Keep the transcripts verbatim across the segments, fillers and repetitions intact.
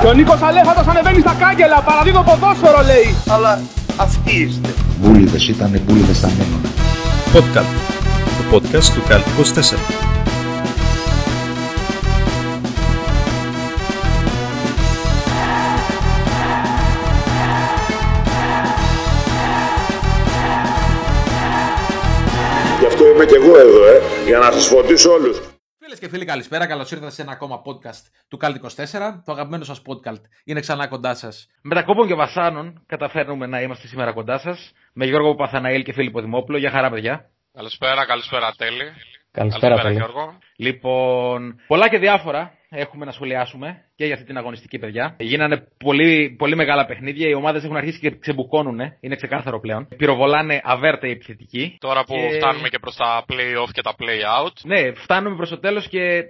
Και ο Νίκος Αλέφατος ανεβαίνει στα κάγκελα, παραδίδω ποδόσφαιρο λέει. Αλλά αυτοί είστε. Μπούλιδες ήτανε, μπούλιδες στα μένονα. Podcast, το podcast του ΚΑΛΠΟΣ είκοσι τέσσερα. Γι' αυτό είμαι και εγώ εδώ, ε, για να σας φωτίσω όλους. Φίλες και φίλοι, καλησπέρα. Καλώς ήρθατε σε ένα ακόμα podcast του ΚΑΛΠΟΣ είκοσι τέσσερα. Το αγαπημένο σας podcast είναι ξανά κοντά σας. Μετά κόπων και βασάνων καταφέρνουμε να είμαστε σήμερα κοντά σας. Με Γιώργο Παθαναήλ και Φίλιππο Δημόπουλο. Γεια χαρά, παιδιά. Καλησπέρα, καλησπέρα, Τέλη. Καλησπέρα, καλησπέρα Γιώργο. Λοιπόν, πολλά και διάφορα έχουμε να σχολιάσουμε και για αυτή την αγωνιστική, παιδιά. Γίνανε πολύ, πολύ μεγάλα παιχνίδια. Οι ομάδες έχουν αρχίσει και ξεμπουκώνουν. Είναι ξεκάθαρο πλέον. Πυροβολάνε αβέρτα οι επιθετικοί. Τώρα που και... φτάνουμε και προς τα play-off και τα play-out. Ναι, φτάνουμε προς το τέλος και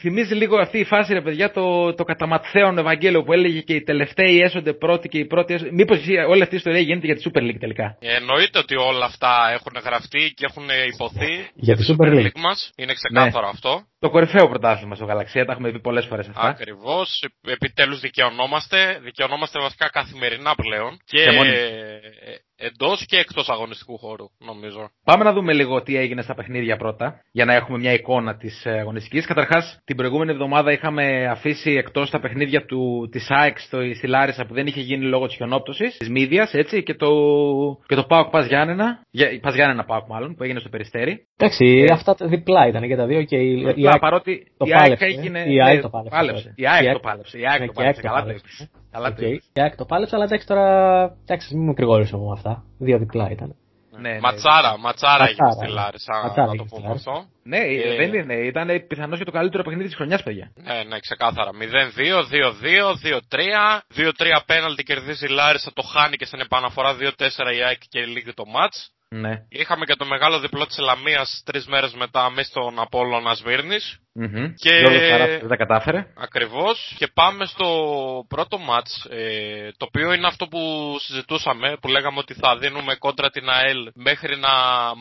θυμίζει λίγο αυτή η φάση, ρε παιδιά, το, το κατά Ματθαίον Ευαγγέλιο που έλεγε και οι τελευταίοι έσονται πρώτοι και οι πρώτοι έσονται. Μήπως όλη αυτή η ιστορία γίνεται για τη Super League τελικά? Ε, εννοείται ότι όλα αυτά έχουν γραφτεί και έχουν υποθεί για τη Super League, League μας. Είναι ξεκάθαρο, ναι. Αυτό. Το κορυφαίο πρωτάθλημα στο Γαλαξία, τα έχουμε δει πολλές φορές αυτά. Ακριβώς, επιτέλους δικαιωνόμαστε, δικαιωνόμαστε βασικά καθημερινά πλέον και, και εντός και εκτός αγωνιστικού χώρου, νομίζω. Πάμε να δούμε λίγο τι έγινε στα παιχνίδια πρώτα, για να έχουμε μια εικόνα της αγωνιστικής. Καταρχάς, την προηγούμενη εβδομάδα είχαμε αφήσει εκτός τα παιχνίδια του, της ΑΕΚ στη Λάρισα που δεν είχε γίνει λόγω της χιονόπτωσης, της Μύδιας, έτσι, και το, και το Πάοκ Πας Γιάννενα, Πας Γιάννενα Πάοκ μάλλον, που έγινε στο Περιστέρι. Εντάξει, ε, αυτά τα διπλά ήταν και τα δύο και η, διπλά, η ΑΕΚ, παρότι το η ΑΕΚ, έγινε, η ΑΕΚ το πάλεψε. Η ΑΕΚ το πάλεψε, η ΑΕΚ το πάλεψε, καλά το είπες. Okay. Η ΑΕΚ το πάλεψε, αλλά εντάξει τώρα. Εντάξει, μην μου κρυγόρησε με αυτά. Δύο διπλά ήταν. Ναι, ναι, ματσάρα, ματσάρα έγινε στη Λάρισα. Να το πούμε αυτό. Ναι, ε... δεν είναι. Ήταν πιθανώς και το καλύτερο παιχνίδι της χρονιάς, παιδιά. Ναι, ναι, ξεκάθαρα. μηδέν δύο, δύο δύο, δύο τρία. δύο τρία πέναλτι κερδίζει η Λάρισα, το χάνει και στην επαναφορά δύο τέσσερα η ΑΕΚ και λύγει το μάτς. Ναι. Είχαμε και το μεγάλο διπλό της Λαμίας τρεις μέρες μετά μέσα στον Απόλλωνα Σμύρνης. Mm-hmm. Και δεν τα κατάφερε. Ακριβώς. Και πάμε στο πρώτο μάτς, ε, το οποίο είναι αυτό που συζητούσαμε, που λέγαμε ότι θα δίνουμε κόντρα την ΑΕΛ μέχρι να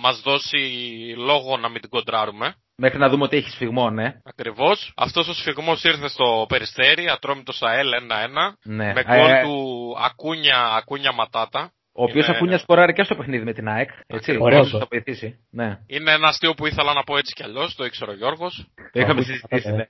μας δώσει λόγο να μην την κοντράρουμε. Μέχρι να δούμε ότι έχει σφυγμό, ναι. Ακριβώς. Αυτός ο σφυγμός ήρθε στο Περιστέρι, Ατρόμητος ΑΕΛ ένα ένα, ναι. Με γκολ ε... του Ακούνια, Ακούνια Ματάτα. Ο οποίος είναι... Ακούνια σκοράρει και στο παιχνίδι με την ΑΕΚ. Έτσι, ωραίος θα βοηθήσει. Ναι. Είναι ένα αστείο που ήθελα να πω έτσι κι αλλιώς, το ήξερε ο Γιώργος. Το είχαμε συζητήσει, ναι.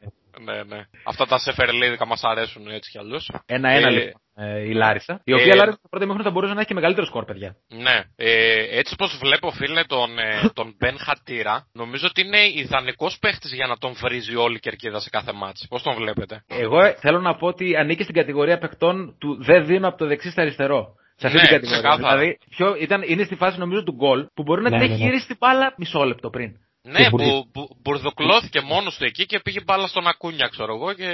Ναι, ναι. Αυτά τα σεφερλίδικα μας αρέσουν έτσι κι αλλιώς. Ένα-ένα ε... λοιπόν. Ε, η Λάρισα. Η οποία ε, Λάρισα στα πρώτα μήχρονα θα μπορούσε να έχει και μεγαλύτερο σκορ, παιδιά. Ναι. Ε, έτσι πως βλέπω, φίλε, τον, ε, τον Μπεν Χατήρα, νομίζω ότι είναι ιδανικός παίχτης για να τον βρίζει όλη η κερκίδα σε κάθε μάτς. Πώς τον βλέπετε? Εγώ θέλω να πω ότι ανήκει στην κατηγορία παιχτών του δεν δίνω από το δεξί στα αριστερό. Σε αυτή, ναι, την κατηγορία. Δηλαδή, πιο, ήταν, είναι στη φάση νομίζω του γκολ που μπορεί να, ναι, την έχει, ναι, γυρίσει την μπάλα μισό λεπτό πριν. Ναι, που, που μπουρδοκλώθηκε μόνος του εκεί και πήγε μπάλα στον Ακούνια, ξέρω εγώ. Και...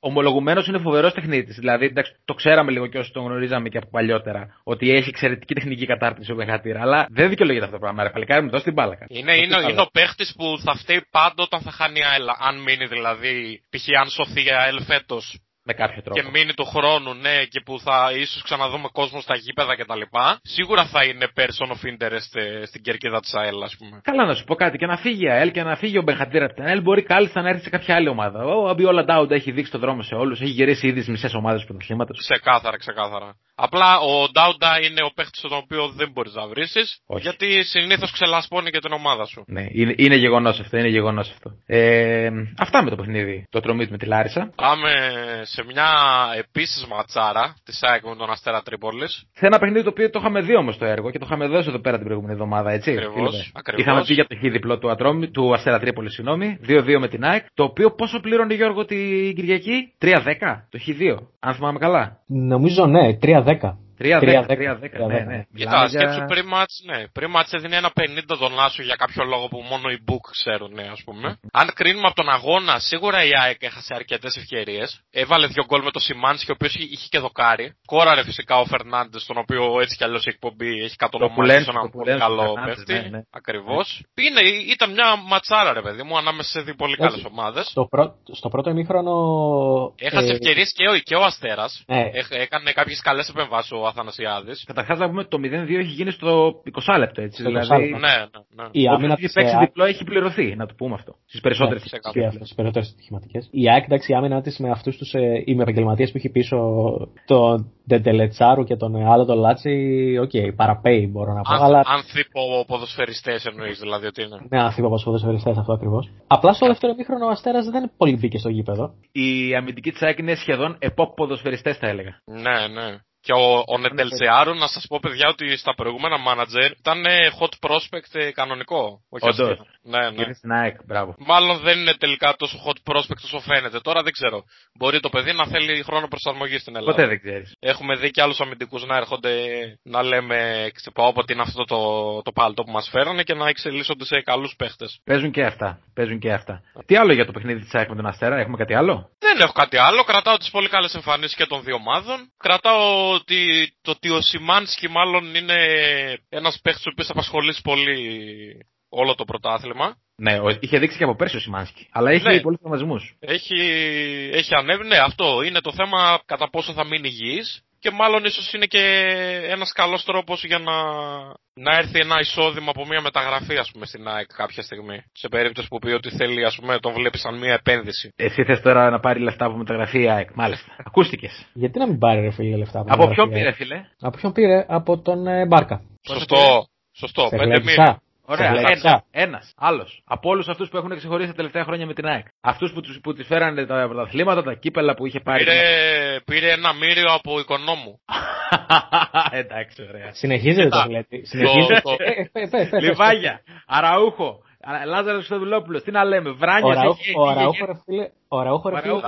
Ομολογουμένος είναι φοβερός τεχνίτης. Δηλαδή, εντάξει, το ξέραμε λίγο και όσοι τον γνωρίζαμε και από παλιότερα, ότι έχει εξαιρετική τεχνική κατάρτιση ο Μπεχατήρα. Αλλά δεν δικαιολογείται αυτό το πράγμα. Ρε παλικάρι, μου δώσει την μπάλα. Είναι, είναι, είναι ο παίχτης που θα φταίει πάντα όταν θα χάνει ΑΕΛ. Αν μείνει δηλαδή, π.χ. αν σωθεί η ΑΕΛ φέτος. Με κάποιο τρόπο. Και μείνει του χρόνου, ναι, και που θα ίσως ξαναδούμε κόσμο στα γήπεδα κτλ. Σίγουρα θα είναι person of interest στην κερκίδα της ΑΕΛ, ας πούμε. Καλά, να σου πω κάτι. Και να φύγει η ΑΕΛ και να φύγει ο Μπεχαντήρα από την ΑΕΛ, μπορεί κάλλιστα να έρθει σε κάποια άλλη ομάδα. Ο Αμπιόλα Ντάουντα έχει δείξει τον δρόμο σε όλους, έχει γυρίσει ήδη στις μισές ομάδες του πρωταθλήματος. Ξεκάθαρα, ξεκάθαρα. Απλά ο Ντάουντα είναι ο παίχτης τον οποίο δεν μπορείς να βρίσεις, γιατί συνήθως ξελασπώνει και την ομάδα σου. Ναι, είναι, είναι γεγονός αυτό, είναι γεγονός αυτό. Ε, αυτά με το παιχνίδι, το Ατρόμητο με τη Λάρισα. Πάμε σε μια επίσης ματσάρα της ΑΕΚ με τον Αστέρα Τρίπολης. Σε ένα παιχνίδι το οποίο το είχαμε δει όμως το έργο και το είχαμε δώσει εδώ πέρα την προηγούμενη εβδομάδα, έτσι. Ακριβώς, ακριβώς. Είχαμε πει για το χ διπλό του, Ατρόμη, του Αστέρα Τρίπολης, συγγνώμη, δύο δύο με την ΑΕΚ. Το οποίο πόσο πλήρωνε, Γιώργο, την Κυριακή? τρία δέκα το χ δύο, αν θυμάμαι καλά. Νομίζω ναι, τρία δέκα. τρία δέκα, τρία δέκα, ναι, ναι. Κοίτα, σκέψου pre-match, ναι. Pre-match έδινε ένα πενήντα τον Άσο για κάποιο λόγο που μόνο οι book ξέρουν, ναι, ας πούμε. Αν κρίνουμε από τον αγώνα, σίγουρα η ΑΕΚ έχασε αρκετές ευκαιρίες. Έβαλε δύο γκολ με το Σιμάνσκι, ο οποίος είχε και δοκάρι. Κόραρε φυσικά ο Φερνάντες, τον οποίο έτσι κι αλλιώς η εκπομπή έχει κατονομάσει σε έναν πολύ καλό παίχτη. Ναι, ναι. Ακριβώς. Ναι. Ήταν μια ματσάρα, ρε παιδί μου, ανάμεσα σε δύο πολύ καλές ομάδες. Στο, πρω... στο πρώτο ημίχρονο. Έχασε ευκαιρίες και ο, ο Αστέρας. Έκανε κάποιες καλές επεμβάσεις ο Αθανασιάδης. Καταρχάς να πούμε το μηδέν δύο έχει γίνει στο είκοσι λεπτό, έτσι. Δηλαδή, ναι, ναι, ναι. Η άμυνα της παίξει διπλό έχει πληρωθεί, να το πούμε αυτό. Στις περισσότερες στοιχηματικές. Η ΑΕΚ, εντάξει, η άμυνα της με αυτούς τους ε, επαγγελματίες που έχει πίσω τον Ντεντελετσάρου και τον άλλο τον Λάτσι, οκ, okay, παραπέει μπορώ να πω. Αν, αλλά... ανθυποποδοσφαιριστές εννοείς δηλαδή ότι είναι. Ναι, ανθυποποδοσφαιριστές αυτό ακριβώς. Απλά στο δεύτερο μήχρονο ο Αστέρας δεν πολύ μπήκε στο γήπεδο. Η αμυντική της ΑΕΚ είναι σχεδόν εποποδοσφαιριστές θα έλεγα. Ναι, ναι. Και ο, ο Νεντελτσεάρο, να σας πω παιδιά ότι στα προηγούμενα manager ήταν hot prospect κανονικό. Όχι αστείο. Ναι, ναι. Μάλλον δεν είναι τελικά τόσο hot prospect όσο φαίνεται. Τώρα δεν ξέρω. Μπορεί το παιδί να θέλει χρόνο προσαρμογής στην Ελλάδα. Ποτέ δεν ξέρεις. Έχουμε δει και άλλους αμυντικούς να έρχονται να λέμε όποτε είναι αυτό το, το παλτό που μας φέρανε και να εξελίσσονται σε καλούς παίχτες. Παίζουν και αυτά. Παίζουν και αυτά. Τι άλλο για το παιχνίδι της ΑΕΚ με τον Αστέρα, έχουμε κάτι άλλο? Δεν έχω κάτι άλλο. Κρατάω τις πολύ καλές εμφανίσεις και των δύο ομάδων. Κρατάω ότι, το ότι ο Σιμάνσκι μάλλον είναι ένας παίχτης ο οποίος θα απασχολήσει πολύ όλο το πρωτάθλημα. Ναι, είχε δείξει και από πέρσι ο Σιμάνσκι, αλλά έχει ναι. πολλούς τραυματισμούς. Έχει, έχει ανέβει, ναι, αυτό είναι το θέμα κατά πόσο θα μείνει υγιής. Και μάλλον ίσως είναι και ένας καλός τρόπος για να, να έρθει ένα εισόδημα από μια μεταγραφή ας πούμε, στην ΑΕΚ κάποια στιγμή. Σε περίπτωση που πει ότι θέλει, ας πούμε, τον βλέπει σαν μια επένδυση. Εσύ θες τώρα να πάρει λεφτά από μεταγραφή η ΑΕΚ, μάλιστα. Ακούστηκες. Γιατί να μην πάρει ρε φίλε λεφτά από, από μεταγραφή? Από ποιον πήρε, φίλε? Από ποιον πήρε, από τον ε, Μπάρκα. Σωστό, σωστό. Πέντε μήνες. Ωραία, ένας, ένας, άλλος. Από όλους αυτούς που έχουν ξεχωρίσει τα τελευταία χρόνια με την ΑΕΚ. Αυτούς που, που τις φέρανε τα πρωταθλήματα, τα κύπελα που είχε πάρει. Πήρε, πήρε ένα μύριο από Οικονόμου. Εντάξει, ωραία. Συνεχίζεται το βλέτη. Συνεχίζεται. Λιβάγια, Αραούχο, Λάζαρος Χρυστοδουλόπουλος, τι να λέμε, Βράνιας. Ο Αραούχο, ρε φίλε, ο Αραούχο, ρε φίλε,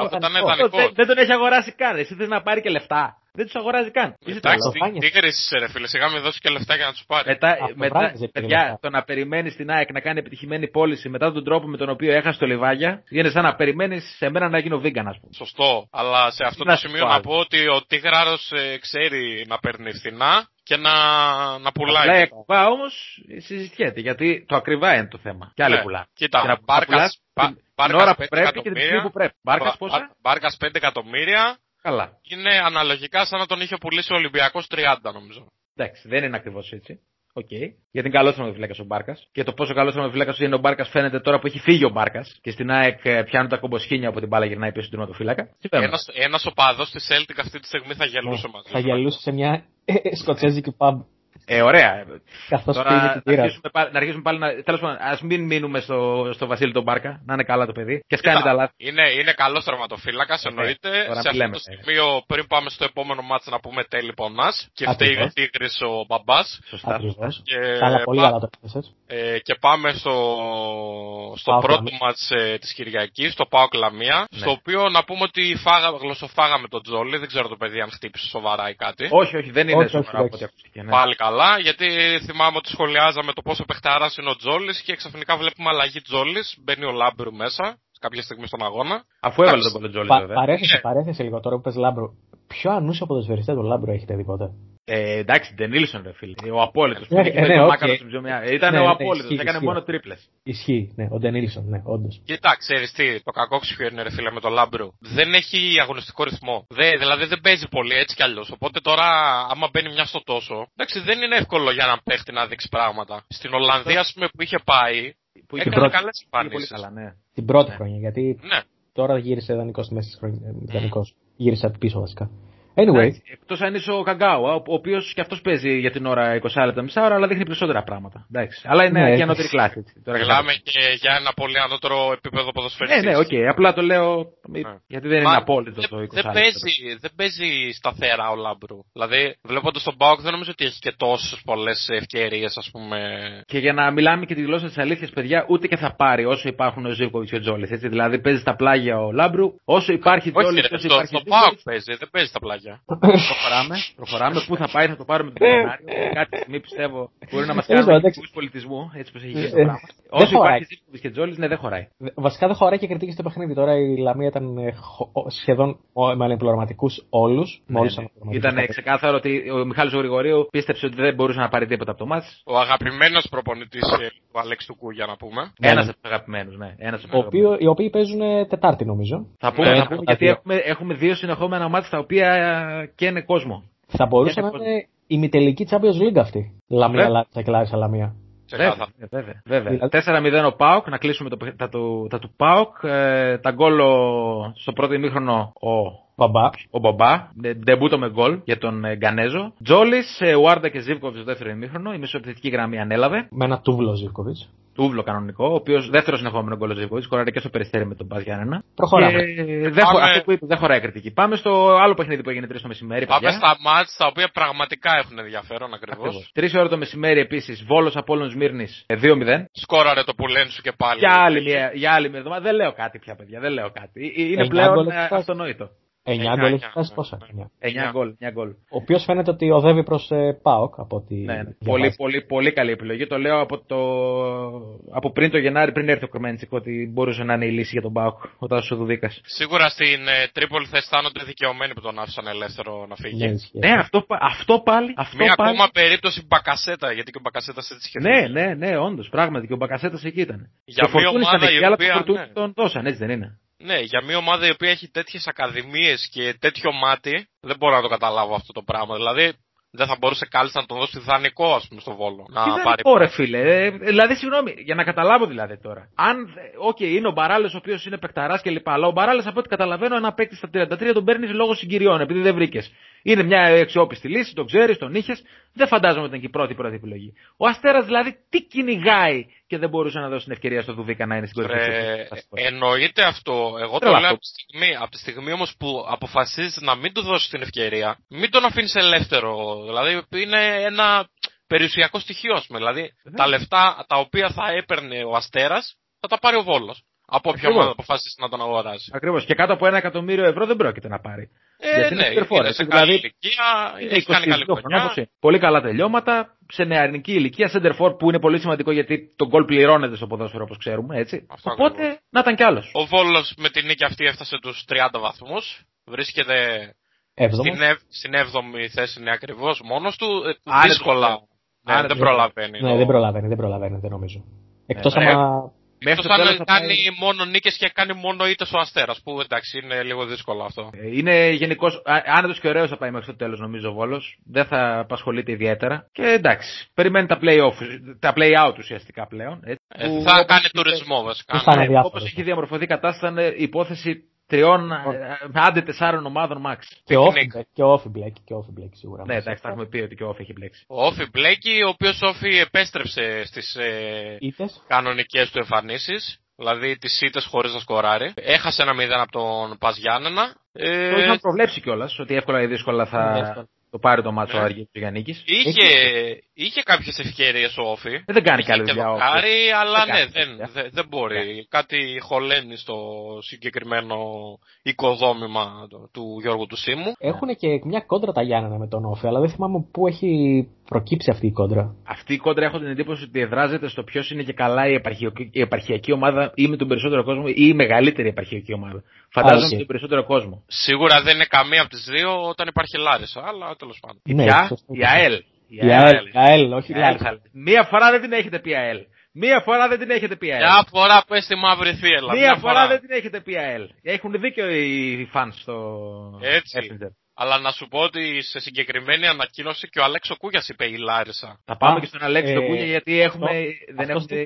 δεν τον έχει αγοράσει καν, εσύ θες να πάρει και λεφτά. Δεν τους αγοράζει καν. Εντάξει, τι κρίσεις ρε φίλε, σιγά με δώσει και λεφτά για να τους πάρει. Μετά, μετά παιδιά, το να περιμένεις την ΑΕΚ να κάνει επιτυχημένη πώληση μετά τον τρόπο με τον οποίο έχασε το Λιβάγια, είναι σαν να περιμένεις σε μένα να γίνω βίγκαν, ας πούμε. Σωστό, αλλά σε αυτό το σημείο να πω ότι ο Τίγραρος ε, ξέρει να παίρνει φθηνά και να, να πουλάει. Αλλά ακριβά όμως συζητιέται, γιατί το ακριβά είναι το θέμα. Και άλλοι πουλά. Κοίτα, Μπάρκας πέντε εκατομμύρια. Καλά. Είναι αναλογικά σαν να τον είχε πουλήσει ο Ολυμπιακός τριάντα νομίζω. Εντάξει, δεν είναι ακριβώς έτσι. Okay. Για την καλό θεματοφυλάκα ο Μπάρκα. Και το πόσο καλό θεματοφυλάκα είναι ο Μπάρκα φαίνεται τώρα που έχει φύγει ο Μπάρκα. Και στην ΑΕΚ πιάνουν τα κομποσχήνια από την μπάλα γυρνάει πίσω στον θεματοφυλάκα. Ένας οπαδός της Celtic αυτή τη στιγμή θα γελούσε yeah, μαζί. Θα γελούσε σε μια σκοτσέζικη pub. Ε, ωραία. Καθώς τώρα, να, αρχίσουμε πάλι, να αρχίσουμε πάλι να. Τέλος πάντων, ας μην μείνουμε στο, στο Βασίλη τον Μπάρκα, να είναι καλά το παιδί. Και ας κάνει τα λάθη. Είναι, είναι καλός τραυματοφύλακας, εννοείται. Ε, σε αυτό το σημείο, πριν πάμε στο επόμενο μάτς, να πούμε τέλει πονάς. Και φταίει ο Τίγρης ο μπαμπάς. Σωστά. Ατριβώς. Και, καλά, πολύ καλά το ε, και πάμε στο, στο πρώτο μάτς ε, της Κυριακής, στο Πάοκ Λαμία. Ναι. Στο οποίο να πούμε ότι φάγα, γλωσσοφάγαμε τον Τζόλη. Δεν ξέρω το παιδί αν χτύπησε σοβαρά ή κάτι. Όχι, όχι, δεν είναι σοβαρά. Πάλι καλά, γιατί θυμάμαι ότι σχολιάζαμε το πόσο παιχταράς είναι ο Τζόλης και ξαφνικά βλέπουμε αλλαγή Τζόλης, μπαίνει ο Λάμπρου μέσα, κάποια στιγμή στον αγώνα. Αφού έβαλε τον Τζόλη Πα, βέβαια. Παρέθεσε, yeah. παρέθεσε λίγο τώρα που πες Λάμπρου. Ποιο ανούσιο ποδοσφαιριστή του Λάμπρου έχετε δει ποτέ? Ε, εντάξει, Ντενίλσον ρε φίλε. Ο απόλυτος. Ε, ε, ναι, okay. Ήταν ναι, ο απόλυτος, ναι, ναι, έκανε ισχύ, μόνο τρίπλες. Ισχύει, ναι, ο Ντενίλσον, ναι, όντως. Κοίτα, ξέρεις τι, το κακό είναι ρε φίλε με τον Λάμπρου. Δεν έχει αγωνιστικό ρυθμό. Δε, δηλαδή δεν παίζει πολύ έτσι κι αλλιώς. Οπότε τώρα, άμα μπαίνει μια στο τόσο, εντάξει, δεν είναι εύκολο για έναν παίχτη να δείξει πράγματα. Στην Ολλανδία, ας πούμε, που είχε πάει, που είχε έκανε καλές εμφανίσεις. Την πρώτη χρονιά, γιατί τώρα γύρισε δανεικός στη μέση τη χρονιά. Γύρισε πίσω βασικά. Anyway. Εκτός αν είσαι ο Καγκάου, ο οποίος και αυτός παίζει για την ώρα είκοσι λεπτά μισά ώρα, αλλά δείχνει περισσότερα πράγματα. Εντάξει. Αλλά είναι ναι, και ανώτερη κλάση. Μιλάμε και για ένα πολύ ανώτερο επίπεδο ποδοσφαιριστής. Ναι, ναι, οκ. Okay. Απλά το λέω γιατί δεν Μα, είναι απόλυτο δε, το είκοσι λεπτά. Δεν, δεν παίζει σταθερά ο Λάμπρου. Δηλαδή, βλέποντας τον Μπάουκ, δεν νομίζω ότι έχει και τόσες πολλές ευκαιρίες, ας πούμε. Και για να μιλάμε και τη γλώσσα της αλήθειας, παιδιά, ούτε και θα πάρει όσο υπάρχουν ο Ζίβκοβιτς και ο Τζόλης. Δηλαδή, παίζει στα πλάγια ο Λάμπρου, όσο υπάρχει Τζόλης. Το Μπάουκ παίζει, δεν παίζει στα πλάγια. προχωράμε, προχωράμε. Πού θα πάει, θα το πάρουμε τον Ιανουάριο. Κάτι στιγμή πιστεύω μπορεί να μας κάνει κριτική πολιτισμού. Έτσι πως έχει γίνει το πράγμα. Όσο υπάρχει Ζίβκοβιτς και Τζόλης, ναι, δεν χωράει. Βασικά δεν χωράει και κριτική στο παιχνίδι. Τώρα η Λαμία ήταν σχεδόν με ανεπληρωματικούς όλους. Ήταν ξεκάθαρο ότι ο Μιχάλης Γρηγορίου πίστεψε ότι δεν μπορούσε να πάρει τίποτα από το μάτς. Ο αγαπημένος προπονητής του Αλέξη του Κούγια, να πούμε. Ένας από τους αγαπημένους, ναι. Οι οποίοι παίζουν Τετάρτη νομίζω. Θα πούμε γιατί έχουμε δύο συνεχόμενα μάτς τα οποία και είναι κόσμο. Θα μπορούσε να είναι ημιτελική Champions League αυτή. Λαμία, Λάρισα και Λάρισα, Λαμία. Βέβαια, βέβαια, βέβαια. τέσσερα μηδέν ο Πάοκ, να κλείσουμε το, τα, του, τα του Πάοκ. Ε, τα γκολ ο, στο πρώτο ημίχρονο ο Μπαμπά. Ο Μπαμπά, ντεμπούτο με γκολ για τον Γκανέζο. Τζόλης, Ουάρντα και Ζίβκοβιτς στο δεύτερο ημίχρονο. Η μεσοεπιθετική γραμμή ανέλαβε. Με ένα τούβλο Ζίβκοβιτς. Τούβλο κανονικό, ο οποίο δεύτερο συνεχόμενο γκολ ο Ζίβκοβιτς. Χωράει και στο Περιστέρι με τον Πα Γιάννενα. Προχωράμε. Ε, δε, Πάμε... Αυτό που είπε δεν χωράει κριτική. Πάμε στο άλλο παιχνίδι που έγινε τρεις το μεσημέρι. Πάμε παιδιά. Στα μάτς τα οποία πραγματικά έχουν ενδιαφέρον ακριβώς. τρεις ώρα το μεσημέρι επίσης, Βόλος Απόλλων Σμύρνης δύο μηδέν. Σκόραρε το πουλέν σου και πάλι. Για άλλη μια, για άλλη μια εβδομάδα. Δεν λέω κάτι πια, παιδιά. Δεν λέω κάτι. Είναι πλέον αυτονόητο. εννιά γκολ έχει φτάσει πόσα. εννιά γκολ. Ο οποίο φαίνεται ότι οδεύει προς ε, ΠΑΟΚ από ότι. Ναι, ναι. Πολύ, πολύ, πολύ καλή επιλογή. Το λέω από, το... από πριν το Γενάρη, πριν έρθει ο Κρουμέντσικ, ότι μπορούσε να είναι η λύση για τον ΠΑΟΚ ο Τάσος ο Δουδίκας. Σίγουρα στην ε, Τρίπολη θα αισθάνονται δικαιωμένοι που τον άφησαν ελεύθερο να φύγει. Ναι, ναι, αυτό, αυτό πάλι. Αυτό Μία πάλι... ακόμα περίπτωση Μπακασέτα, γιατί και ο Μπακασέτα έτσι είχε. Ναι, ναι, ναι, όντως, πράγματι και ο Μπακασέτα εκεί ήταν. Για το μία ομάδα εκεί, η οποία. Ναι. Τον δώσαν, έτσι δεν είναι. Ναι, για μια ομάδα η οποία έχει τέτοιες ακαδημίες και τέτοιο μάτι, δεν μπορώ να το καταλάβω αυτό το πράγμα. Δηλαδή, δεν θα μπορούσε κάλλιστα να τον δώσει δανεικό, ας πούμε, στο Βόλο. Να τι πάρει. Ωραία, φίλε. Δηλαδή, συγγνώμη, για να καταλάβω δηλαδή τώρα. Αν, οκ, okay, είναι ο Μπαράλες ο οποίος είναι παικταράς κλπ. Αλλά ο Μπαράλες, από ό,τι καταλαβαίνω, ένα παίκτη στα τριάντα τρία τον παίρνεις λόγω συγκυριών, επειδή δεν βρήκες. Είναι μια αξιόπιστη λύση, τον ξέρεις, τον είχες. Δεν φαντάζομαι ότι ήταν και η πρώτη πρώτη επιλογή. Ο Αστέρας δηλαδή τι κυνηγάει και δεν μπορούσε να δώσει την ευκαιρία στο Δουβίκα να είναι στην κορυφή. Εννοείται αυτό. Εγώ Ρελά, το λέω από τη στιγμή, από τη στιγμή όμως που αποφασίζεις να μην του δώσεις την ευκαιρία, μην τον αφήνεις ελεύθερο. Δηλαδή είναι ένα περιουσιακό στοιχείο, ας πούμε. Δηλαδή ε. τα λεφτά τα οποία θα έπαιρνε ο Αστέρας θα τα πάρει ο Βόλος. Από ποια ομάδα αποφασίσει να τον αγοράσει. Ακριβώς. Και κάτω από ένα εκατομμύριο ευρώ δεν πρόκειται να πάρει. Ε, γιατί ναι, είναι, είναι σε καλή ηλικία, έχει κάνει καλή χρονιά. Πολύ καλά τελειώματα, σε νεαρινική ηλικία, center forward που είναι πολύ σημαντικό γιατί το γκολ πληρώνεται στο ποδόσφαιρο όπως ξέρουμε, έτσι. Αυτό οπότε ακριβώς. Να ήταν κι άλλος. Ο Βόλος με την νίκη αυτή έφτασε τους τριάντα βαθμούς, βρίσκεται στην έβδομη θέση, είναι ακριβώς μόνος του, δύσκολα. Ναι, δεν προλαβαίνει. Ναι, δεν προλαβαίνει, δεν προλαβαίνει, δεν νομίζω. Εκτός άμα... Μέχρι το τέλος κάνει πάει... μόνο νίκες και κάνει μόνο ήττες ο Αστέρας, που εντάξει είναι λίγο δύσκολο αυτό. Είναι γενικώς άνετος και ωραίος θα πάει μέχρι το τέλος νομίζω ο Βόλος, δεν θα απασχολείται ιδιαίτερα και εντάξει, περιμένει τα play-off, τα play-out ουσιαστικά πλέον. Έτσι, ε, που... Θα κάνει τουρισμό βασικά. Ναι. Όπως έχει διαμορφωθεί η κατάσταση ήταν υπόθεση τριών, άντε τεσσάρων ομάδων max. Και ο Όφη μπλέκει, και ο Όφη μπλέκει σίγουρα. Ναι, εντάξει, θα έχουμε πει ότι και ο Όφη έχει μπλέξει. Ο Όφη μπλέκει, ο οποίος Όφη επέστρεψε στις ε, κανονικές του εμφανίσεις, δηλαδή τις ήττες χωρίς να σκοράρει. Έχασε ένα μηδέν από τον Πας Γιάννενα. Ε, το είχαν προβλέψει κιόλας, ότι εύκολα ή δύσκολα θα... Δύσκολα. Το πάρει το μάτσο ο Άργης του Γιαννίκης. Είχε, είχε κάποιες ευκαιρίες ο Όφη. Ε, δεν κάνει καλή δουλειά. Κάνει, αλλά δεν ναι, δεν, δεν, δεν μπορεί. Ναι. Κάτι χωλένει στο συγκεκριμένο οικοδόμημα του Γιώργου του Σίμου. Έχουν και μια κόντρα τα Γιάννενα με τον Όφη, αλλά δεν θυμάμαι πού έχει προκύψει αυτή η κόντρα. Αυτή η κόντρα έχω την εντύπωση ότι εδράζεται στο ποιος είναι και καλά η επαρχιακή ομάδα ή με τον περισσότερο κόσμο ή η μεγαλύτερη επαρχιακή ομάδα. Φαντάζομαι okay. Τον περισσότερο κόσμο. Σίγουρα δεν είναι καμία από τις δύο όταν υπάρχει Λάρισα, αλλά τέλος πάντων. Ναι, πια η ΑΕΛ. Η ΑΕΛ, όχι η ΑΕΛ. Μία φορά δεν την έχετε πει ΑΕΛ. Μία φορά δεν την έχετε πει ΑΕΛ. Μια φορά πες τη μαύρη θύελα. Μία φορά δεν την έχετε πει ΑΕΛ. Έχουν δίκιο οι φαν στο Messenger. Αλλά να σου πω ότι σε συγκεκριμένη ανακοίνωση και ο Αλέξο Κούγιας είπε η Λάρισα. Θα πάμε και στον Αλέξη τον Κούγια γιατί έχουμε...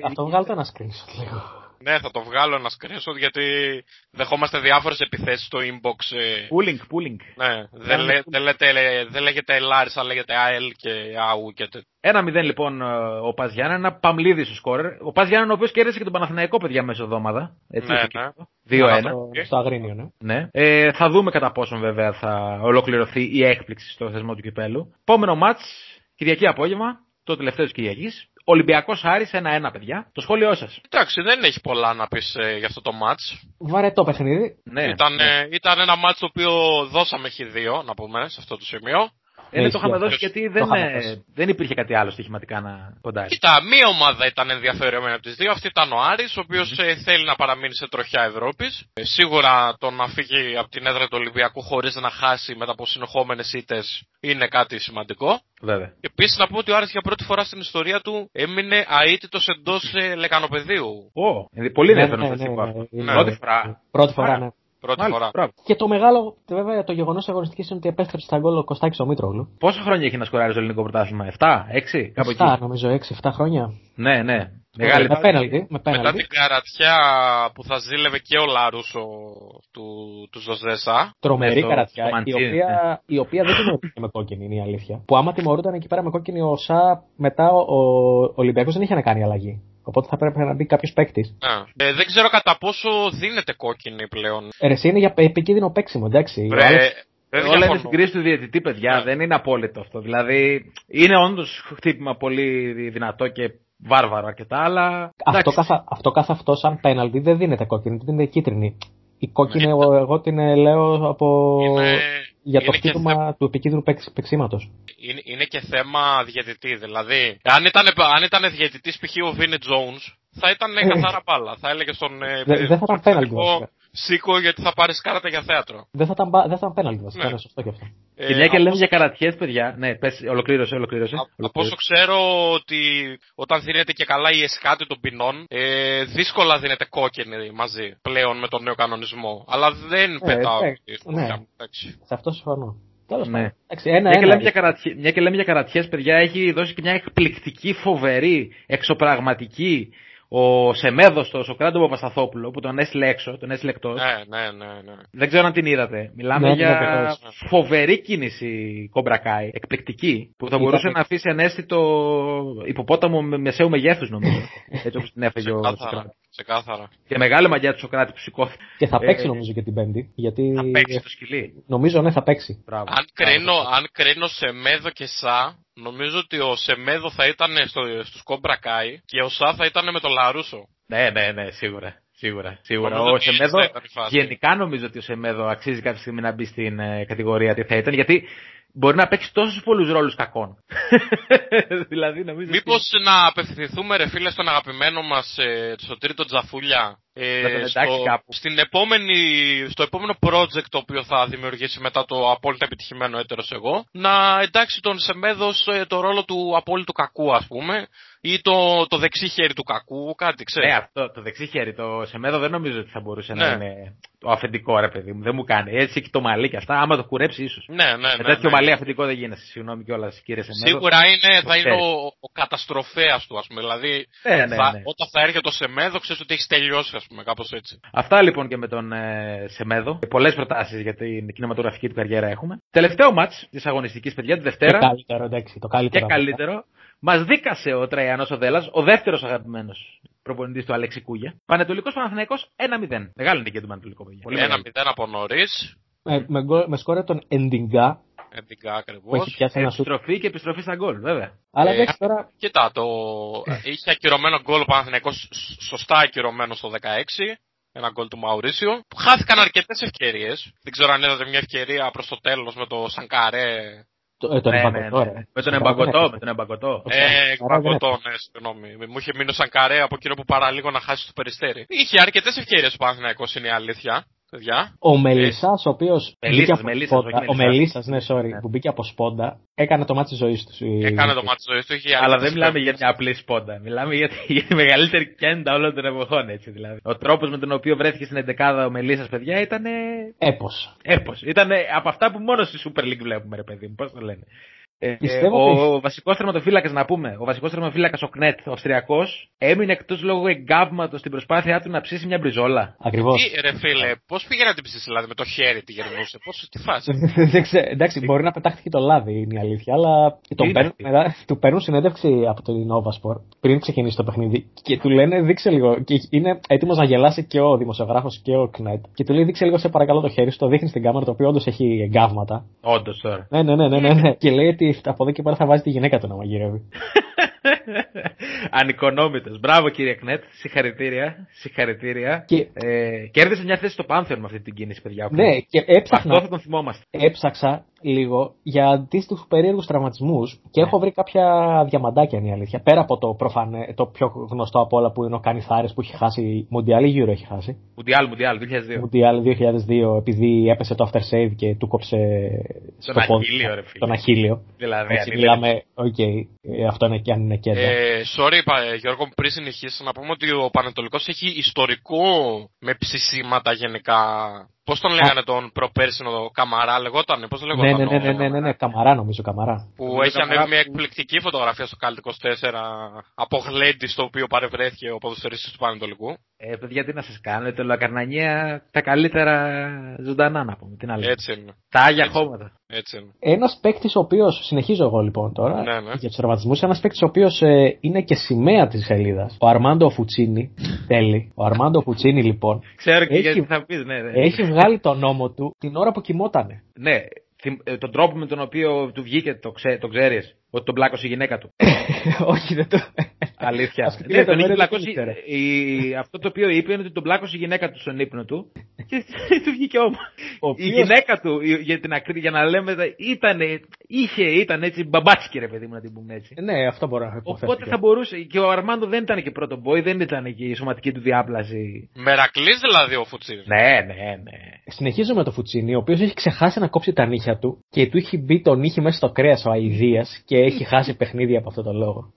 Αυτό βγάλτε ένα screenshot λίγο. Ναι, θα το βγάλω ένα screenshot γιατί δεχόμαστε διάφορες επιθέσεις στο inbox. Pooling, pooling. Ναι, δεν, λέ, δεν, λέτε, δεν λέγεται Λάρισα, λέγεται ΑΕΛ και ΑΟΥ και τέτοια. Ένα μηδέν λοιπόν ο Πας Γιάννενα, παμλίδι στο σκόρερ. Ο Πας Γιάννενα ο οποίος κέρδισε και τον Παναθηναϊκό παιδιά μέσα εβδομάδα. Έτσι, ναι, ναι. δύο ένα. Στο Αγρίνιο, ναι. ναι. Ε, θα δούμε κατά πόσον βέβαια θα ολοκληρωθεί η έκπληξη στο θεσμό του κυπέλου. Επόμενο μάτς, Κυριακή απόγευμα, το τελευταίο της Κυριακής. Ολυμπιακός Άρης ένα ένα, παιδιά. Το σχόλιο σας. Εντάξει, δεν έχει πολλά να πεις ε, για αυτό το μάτς. Βαρετό παιχνίδι. Ναι. Ήταν, ε, ήταν ένα μάτς το οποίο δώσαμε χ δύο, να πούμε, σε αυτό το σημείο. Ε, ναι, το είχαμε δώσει γιατί δεν, ε, δεν υπήρχε κάτι άλλο στοιχηματικά να κοντάρει. Κοίτα, μία ομάδα ήταν ενδιαφερόμενη από τις δύο. Αυτή ήταν ο Άρης, ο οποίος mm-hmm. θέλει να παραμείνει σε τροχιά Ευρώπης. Ε, σίγουρα το να φύγει από την έδρα του Ολυμπιακού χωρίς να χάσει μετά από συνεχόμενες ήττες είναι κάτι σημαντικό. Βέβαια. Επίσης να πω ότι ο Άρης για πρώτη φορά στην ιστορία του έμεινε αίτητος εντός ε, Λεκανοπεδίου. Oh, πολύ ενδιαφέρον αυτό. Πρώτη φορά. Πρώτη φορά, ναι. Πρώτη Μάλιστα, φορά. Πράγμα. Και το μεγάλο, βέβαια, το γεγονός της αγωνιστικής είναι ότι επέστρεψε στα γκολ ο Κωστάκης ο Μήτρογλου. Πόσα χρόνια έχει να σκοράρει στο ελληνικό πρωτάθλημα, εφτά, έξι, κάπου εκεί. εφτά, νομίζω, έξι εφτά χρόνια. Ναι, ναι. Μεγάλη με πέναλτι. Με πέναλτι. Μετά την καρατιά που θα ζήλευε και ο Λαρούσο του, του Ζοζέσα. Τρομερή το, καρατιά, το η, οποία, η οποία δεν τιμωρήθηκε με κόκκινη, είναι η αλήθεια. Που άμα τιμωρούνταν εκεί πέρα με κόκκινη ο ΣΑ, μετά ο, ο Ολυμπιακός δεν είχε να κάνει αλλαγή. Οπότε θα πρέπει να μπει κάποιο παίκτη. Ε, δεν ξέρω κατά πόσο δίνεται κόκκινη πλέον. Ε, εσύ είναι για επικίνδυνο παίξιμο, εντάξει. Βρε, Άλεξ... Όλα είναι στην κρίση του διαιτητή, παιδιά. Yeah. Δεν είναι απόλυτο αυτό. Δηλαδή, είναι όντως χτύπημα πολύ δυνατό και βάρβαρο αρκετά, αλλά. Αυτό καθ' αυτό, καθ αυτό, σαν πέναλτι, δεν δίνεται κόκκινη, δεν δίνεται κίτρινη. Η κόκκινη, εγώ, εγώ την λέω από. Είναι... για το χτύπημα του επικίνδυνου παίξηματος. Είναι, είναι και θέμα διαιτητή. Δηλαδή, αν ήταν, αν ήταν διαιτητής π.χ. ο Βίνι Τζόουνς, θα ήταν καθαρά μπάλα. Θα έλεγε στον. Δεν θα ήταν πέναλτι. Σήκω γιατί θα πάρεις κάρτα για θέατρο. Δεν θα ήταν, δεν θα ήταν πέναλτι, βασικά. Είναι σωστό και αυτό. Ε, και μια και λέμε για καρατιές, παιδιά. Ναι, πες, ολοκλήρωσε, ολοκλήρωσε. Από όσο ξέρω ότι όταν δίνεται και καλά η εσκάτη των ποινών, ε, δύσκολα δίνεται κόκκινη μαζί πλέον με τον νέο κανονισμό. Αλλά δεν ε, πετάω. Ε, ε, ναι. Σε αυτό συμφωνώ. Τέλος πάντων. Μια και λέμε για καρατιές, παιδιά, έχει δώσει και μια εκπληκτική, φοβερή, εξωπραγματική. Ο Σεμέδος, το Σοκράτο Παπασταθόπουλο, που τον έστειλε έξω, τον έστειλε εκτός. Ναι, ναι, ναι, ναι. Δεν ξέρω αν την είδατε. Μιλάμε ναι, για ναι. φοβερή κίνηση κομπρακάι, εκπληκτική, που θα μπορούσε να αφήσει ανέστητο υποπόταμο με μεσαίου μεγέθους, νομίζω. Έτσι όπως την έφεγε ο Σοκράτης. Ξεκάθαρα. Και μεγάλη μαγιά του Σοκράτη που σηκώθηκε. Και θα παίξει νομίζω και την Πέμπτη. Γιατί... Θα παίξει το σκυλί. Νομίζω ναι, θα παίξει. Μπράβο. Αν κρίνω, αν κρίνω Σεμέδο και ΣΑ, νομίζω ότι ο Σεμέδο θα ήταν στο, στους Κόμπρα Κάι και ο ΣΑ θα ήταν με τον Λαρούσο. Ναι, ναι, ναι, σίγουρα. Σίγουρα, σίγουρα. Ο Σεμέδο, γενικά νομίζω ότι ο Σεμέδο αξίζει κάποια στιγμή να μπει στην ε, κατηγορία τι θα ήταν, γιατί μπορεί να παίξει τόσους πολλούς ρόλους κακών. Δηλαδή, νομίζω μήπως ότι... να απευθυνθούμε ρε φίλε στον αγαπημένο μας ε, στο τρίτο Τζαφούλια. Ε, στο, στην επόμενη, στο επόμενο project το οποίο θα δημιουργήσει μετά το απόλυτα επιτυχημένο έτερος εγώ, να εντάξει τον Σεμέδο ε, το ρόλο του απόλυτου κακού ας πούμε, ή το, το δεξί χέρι του κακού, κάτι ξέρω. Ναι, αυτό το δεξί χέρι, το Σεμέδο δεν νομίζω ότι θα μπορούσε ναι. να είναι το αφεντικό ρε παιδί μου, δεν μου κάνει. Έτσι και το μαλλί και αυτά, άμα το κουρέψει ίσως. Ναι, ναι, ναι. Εντάξει ναι. το μαλλί αφεντικό δεν γίνεται, συγγνώμη κιόλας κύριε Σεμέδο. Σίγουρα είναι, θα είναι ο, ο καταστροφέας του ας πούμε, δηλαδή ναι, ναι, ναι. Θα, όταν θα έρχεται ο Σεμέδο ξέρεις ότι έχει τελειώσει. Κάπως έτσι. Αυτά λοιπόν και με τον ε, Σεμέδο. Πολλές προτάσεις για την κινηματογραφική του καριέρα έχουμε. Τελευταίο μάτς της αγωνιστικής, παιδιά, τη Δευτέρα. Το καλύτερο, εντάξει, το καλύτερο. Και καλύτερο. Μας δίκασε ο Τραϊανός ο Δέλλας, ο δεύτερος αγαπημένος προπονητής του Αλέξη Κούγια. Πανετολικός Παναθηναϊκός ένα μηδέν. Μεγάλη νίκη του Πανετολικού, παιδιά. ένα μηδέν από νωρίς. Με, με, με σκόρε τον Εντιγκά. Εντιγκά ακριβώς. Επιστροφή και επιστροφή στα γκολ, βέβαια. Αλλά ε, τώρα... Κοίτα, το... είχε ακυρωμένο γκολ ο Παναθηναϊκός, σωστά ακυρωμένο στο δεκαέξι, ένα γκολ του Μαουρίσιο. Χάθηκαν αρκετές ευκαιρίες. Δεν ξέρω αν είδατε μια ευκαιρία προς το τέλος με το Σανκαρέ. Ε, τον ναι, εμπαγκωτό, ναι, ναι. Με τον εμπαγκωτό, με τον εμπαγκωτό. Ε, εμπαγκωτό, ναι, συγγνώμη. Μου είχε μείνει ο Σανκαρέ από κύριο που παραλίγο να χάσει το περιστέρι. Είχε αρκετές ευκαιρίες ο Παναθηναϊκός, είναι η αλήθεια. Ο Μελισσάς, ο οποίος. Ο Μελισσάς, ναι, sorry, που μπήκε από σπόντα, έκανε το μάτι της ζωής του. Έκανε το μάτι της ζωής του, αλλά δεν μιλάμε για μια απλή σπόντα. Μιλάμε για τη μεγαλύτερη κέντα όλων των εποχών, έτσι δηλαδή. Ο τρόπος με τον οποίο βρέθηκε στην εντεκάδα ο Μελισσάς, παιδιά, ήταν. Έπος. Έπος. Ήταν από αυτά που μόνο στη Super League βλέπουμε, ρε παιδί μου, πώς το λένε. Ε, ο βασικός τερματοφύλακας, να πούμε, ο βασικός τερματοφύλακας, ο Κνέτ, ο Αυστριακός, έμεινε εκτός λόγω εγκάβματος στην προσπάθειά του να ψήσει μια μπριζόλα. Ακριβώς. Τι, ρε φίλε, πώς πήγε να την ψήσει λάδι με το χέρι, τη γερμούσε, πώς τη φάση. Εντάξει, μπορεί να πετάχτηκε το λάδι, είναι η αλήθεια, αλλά του παίρνουν συνέντευξη από την Νόβασπορ πριν ξεκινήσει το παιχνίδι και του λένε δείξε λίγο. Και είναι έτοιμος να γελάσει και ο δημοσιογράφος και ο Κνέτ και του λέει δείξε λίγο σε παρακαλώ το χέρι σου, το δείχνει στην κάμερα το οποίο όντως έχει εγκάβματα. Όντως τώρα. Ναι, ναι, ναι, ναι. Και λέει από εδώ και πέρα θα βάζει τη γυναίκα του να μαγειρεύει. Ανικονόμητος. Μπράβο κύριε Κνέτ. Συγχαρητήρια. Συγχαρητήρια. Και... Ε, κέρδισε μια θέση στο Πάνθεον με αυτή την κίνηση, παιδιά. Ναι, και έψαχνα. Αυτό θα τον θυμόμαστε. Έψαξα λίγο για αντίστοιχους περίεργους τραυματισμούς και έχω βρει κάποια διαμαντάκια, είναι η αλήθεια. Πέρα από το, προφανέ, το πιο γνωστό από όλα που είναι ο Κανιθάρης που έχει χάσει. Μουντιάλ ή Euro έχει χάσει. Μουντιάλ, Μουντιάλ δύο χιλιάδες δύο. Μουντιάλ δύο χιλιάδες δύο, επειδή έπεσε το after save και του κόψε τον αχίλιο. Δηλαδή, έτσι, μιλάμε, οκ, okay, αυτό είναι και αν είναι και εδώ. Ε, sorry, Γιώργο, πριν συνεχίσει να πούμε ότι ο Πανετολικός έχει ιστορικό με ψησίματα γενικά Πώς τον λέγανε τον προπέρσινο Καμαρά, λεγότανε, πώς τον λεγότανε. Ναι, ναι, ναι, ναι, ναι, ναι, Καμαρά νομίζω, Καμαρά. Που έχει ανέβει μια εκπληκτική φωτογραφία στο ΚΑΛΠΟΣ είκοσι τέσσερα από γλέντι στο οποίο παρευρέθηκε ο ποδοσφαιριστής του Πανετολικού. Ε, παιδιά, τι να σας κάνω, το Λακαρνανία τα καλύτερα ζωντανά να πούμε, την άλλη. Έτσι είναι. Τα άγια χώματα. Ένας παίκτης ο οποίος, συνεχίζω εγώ λοιπόν τώρα, ναι, ναι. για τους τραυματισμούς, ένας παίκτης ο οποίος ε, είναι και σημαία της σελίδας. Ο Αρμάντο Φουτσίνι, τέλει. Ο Αρμάντο Φουτσίνι λοιπόν. Ξέρω και γιατί θα πεις, ναι, ναι. Έχει βγάλει τον νόμο του την ώρα που κοιμότανε. Ναι, τον τρόπο με τον οποίο του βγήκε, το, ξέ, το ξέρεις, ότι τον πλάκωσε η γυναίκα του. Όχι, δεν το. Αλήθεια. Ναι, τον πλάκωσε, η... Αυτό το οποίο είπε είναι ότι τον πλάκωσε η γυναίκα του στον ύπνο του και του βγήκε όμως. Οποίος... Η γυναίκα του, για, την ακρι... για να λέμε, ήταν, είχε, ήταν έτσι μπαμπάτσικη, ρε παιδί μου, να την πούμε έτσι. Ναι, αυτό μπορώ να υποθέσω. Οπότε θα μπορούσε. Και ο Αρμάντο δεν ήταν και πρώτο boy, δεν ήταν και η σωματική του διάπλαση. Μερακλής δηλαδή ο Φουτσίνι. Ναι, ναι, ναι. Συνεχίζουμε το Φουτσίνι, ο οποίος έχει ξεχάσει να κόψει τα νύχια του και του έχει μπει το νύχι μέσα στο κρέας ο αηδίας και έχει χάσει παιχνίδι από αυτόν τον λόγο.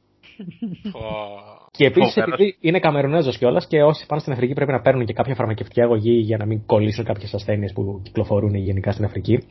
Και επίσης επειδή είναι Καμερουνέζος κιόλας και όσοι πάνε στην Αφρική πρέπει να παίρνουν και κάποια φαρμακευτική αγωγή για να μην κολλήσουν κάποιες ασθένειες που κυκλοφορούν γενικά στην Αφρική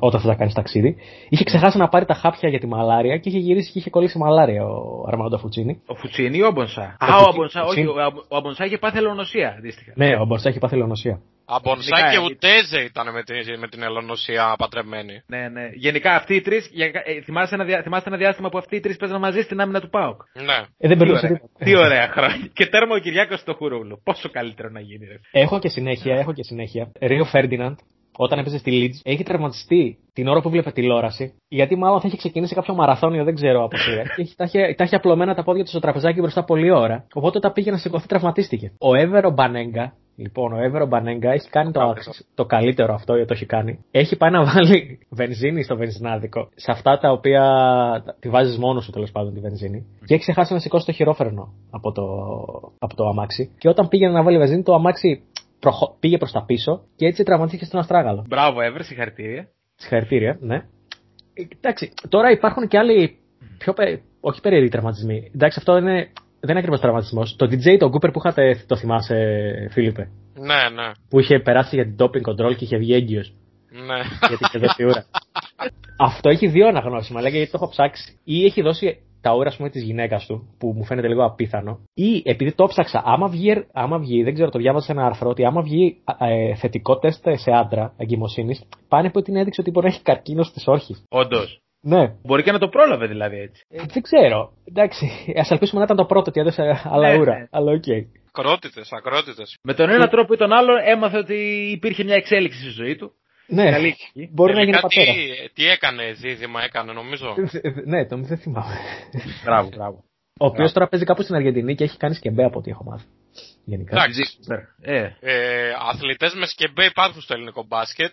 όταν θα τα κάνεις ταξίδι. Είχε ξεχάσει να πάρει τα χάπια για τη μαλάρια και είχε γυρίσει και είχε κολλήσει μαλάρια ο Αρμάντο Φουτσίνι. Ο Φουτσίνι ή ο Αμπονσά? Α, ο Αμπονσά, όχι. Ο Αμπονσά είχε πάθει ελονοσία αντίστοιχα. Ναι, ο Αμπονσά είχε πάθει ελονοσία. Αμπονσά και Ουτέζε ήταν με την, με την ελονοσία πατρεμένη. Ναι, ναι. Γενικά αυτοί οι τρεις. Ε, θυμάστε, θυμάστε ένα διάστημα που αυτοί οι τρεις παίζαν μαζί στην άμυνα του ΠΑΟΚ. Ναι. Ε, δεν τι, ωραία, τι ωραία χρόνια. Και τέρμα ο Κυριάκος στο Χουρούβλου. Πόσο καλύτερο να γίνει, ρε. Έχω και συνέχεια, έχω και συνέχεια. Ρίο Φέρντιναντ, όταν έπαιζε στη Λίτζ, έχει τραυματιστεί την ώρα που βλέπε τηλεόραση, γιατί μάλλον θα είχε ξεκινήσει κάποιο μαραθώνιο, δεν ξέρω από σειρά. Και τα είχε, τα είχε απλωμένα τα πόδια του στο τραπεζάκι μπροστά πολλή ώρα. Οπότε όταν πήγε να σηκωθεί, τραυματίστηκε. Ο Εύερο Μπανέγκα. Λοιπόν, ο Εύρο Μπανέγκα έχει κάνει το, αξι... το καλύτερο αυτό, γιατί το έχει κάνει. Έχει πάει να βάλει βενζίνη στο βενζινάδικο, σε αυτά τα οποία τη βάζεις μόνος σου τέλος πάντων τη βενζίνη, και έχει ξεχάσει να σηκώσει το χειρόφρενο από το, από το αμάξι. Και όταν πήγαινε να βάλει βενζίνη, το αμάξι προχω... πήγε προς τα πίσω και έτσι τραυματίστηκε στον αστράγαλο. Μπράβο, Εύρο, συγχαρητήρια. Συγχαρητήρια, ναι. Ε, εντάξει, τώρα υπάρχουν και άλλοι πιο πε... όχι περίεργοι τραυματισμοί. Ε, εντάξει, αυτό είναι. Δεν είναι ακριβώς τραυματισμός. Το ντι τζέι, τον Κούπερ που είχατε, το θυμάσαι, Φίλιππε. Ναι, ναι. Που είχε περάσει για την doping control και είχε βγει έγκυος. Ναι. Γιατί είχε δώσει ούρα. Αυτό έχει δύο αναγνώσεις, μα λέγεται, γιατί το έχω ψάξει. Ή έχει δώσει τα ούρα, ας πούμε, της γυναίκας του, που μου φαίνεται λίγο απίθανο. Ή επειδή το ψάξα, άμα βγει, άμα βγει δεν ξέρω, το διάβασα σε ένα άρθρο, ότι άμα βγει ε, θετικό τεστ σε άντρα εγκυμοσύνης, πάνε που την έδειξε ότι μπορεί να έχει καρκίνο στις όρχες. Όντως. Ναι. Μπορεί και να το πρόλαβε δηλαδή έτσι. Ε, δεν ξέρω. Εντάξει, ας ελπίσουμε να ήταν το πρώτο, τι έδωσε άλλα ούρα. Ναι. Αλλά οκ. Okay. Ακρότητες, ακρότητες. Με τον ένα τρόπο ή τον άλλο έμαθε ότι υπήρχε μια εξέλιξη στη ζωή του. Ναι, καλή. Μπορεί ε, να γίνει πατέρα. Τι, τι έκανε, ζήτημα έκανε νομίζω. Ναι, το δεν θυμάμαι. Μπράβο, μπράβο. Ο οποίος τώρα παίζει κάπου στην Αργεντινή και έχει κάνει σκεμπέ από ό,τι έχω μάθει. Γενικά. Εντάξει. Ε. Ε, αθλητές με σκεμπέ υπάρχουν στο ελληνικό μπάσκετ.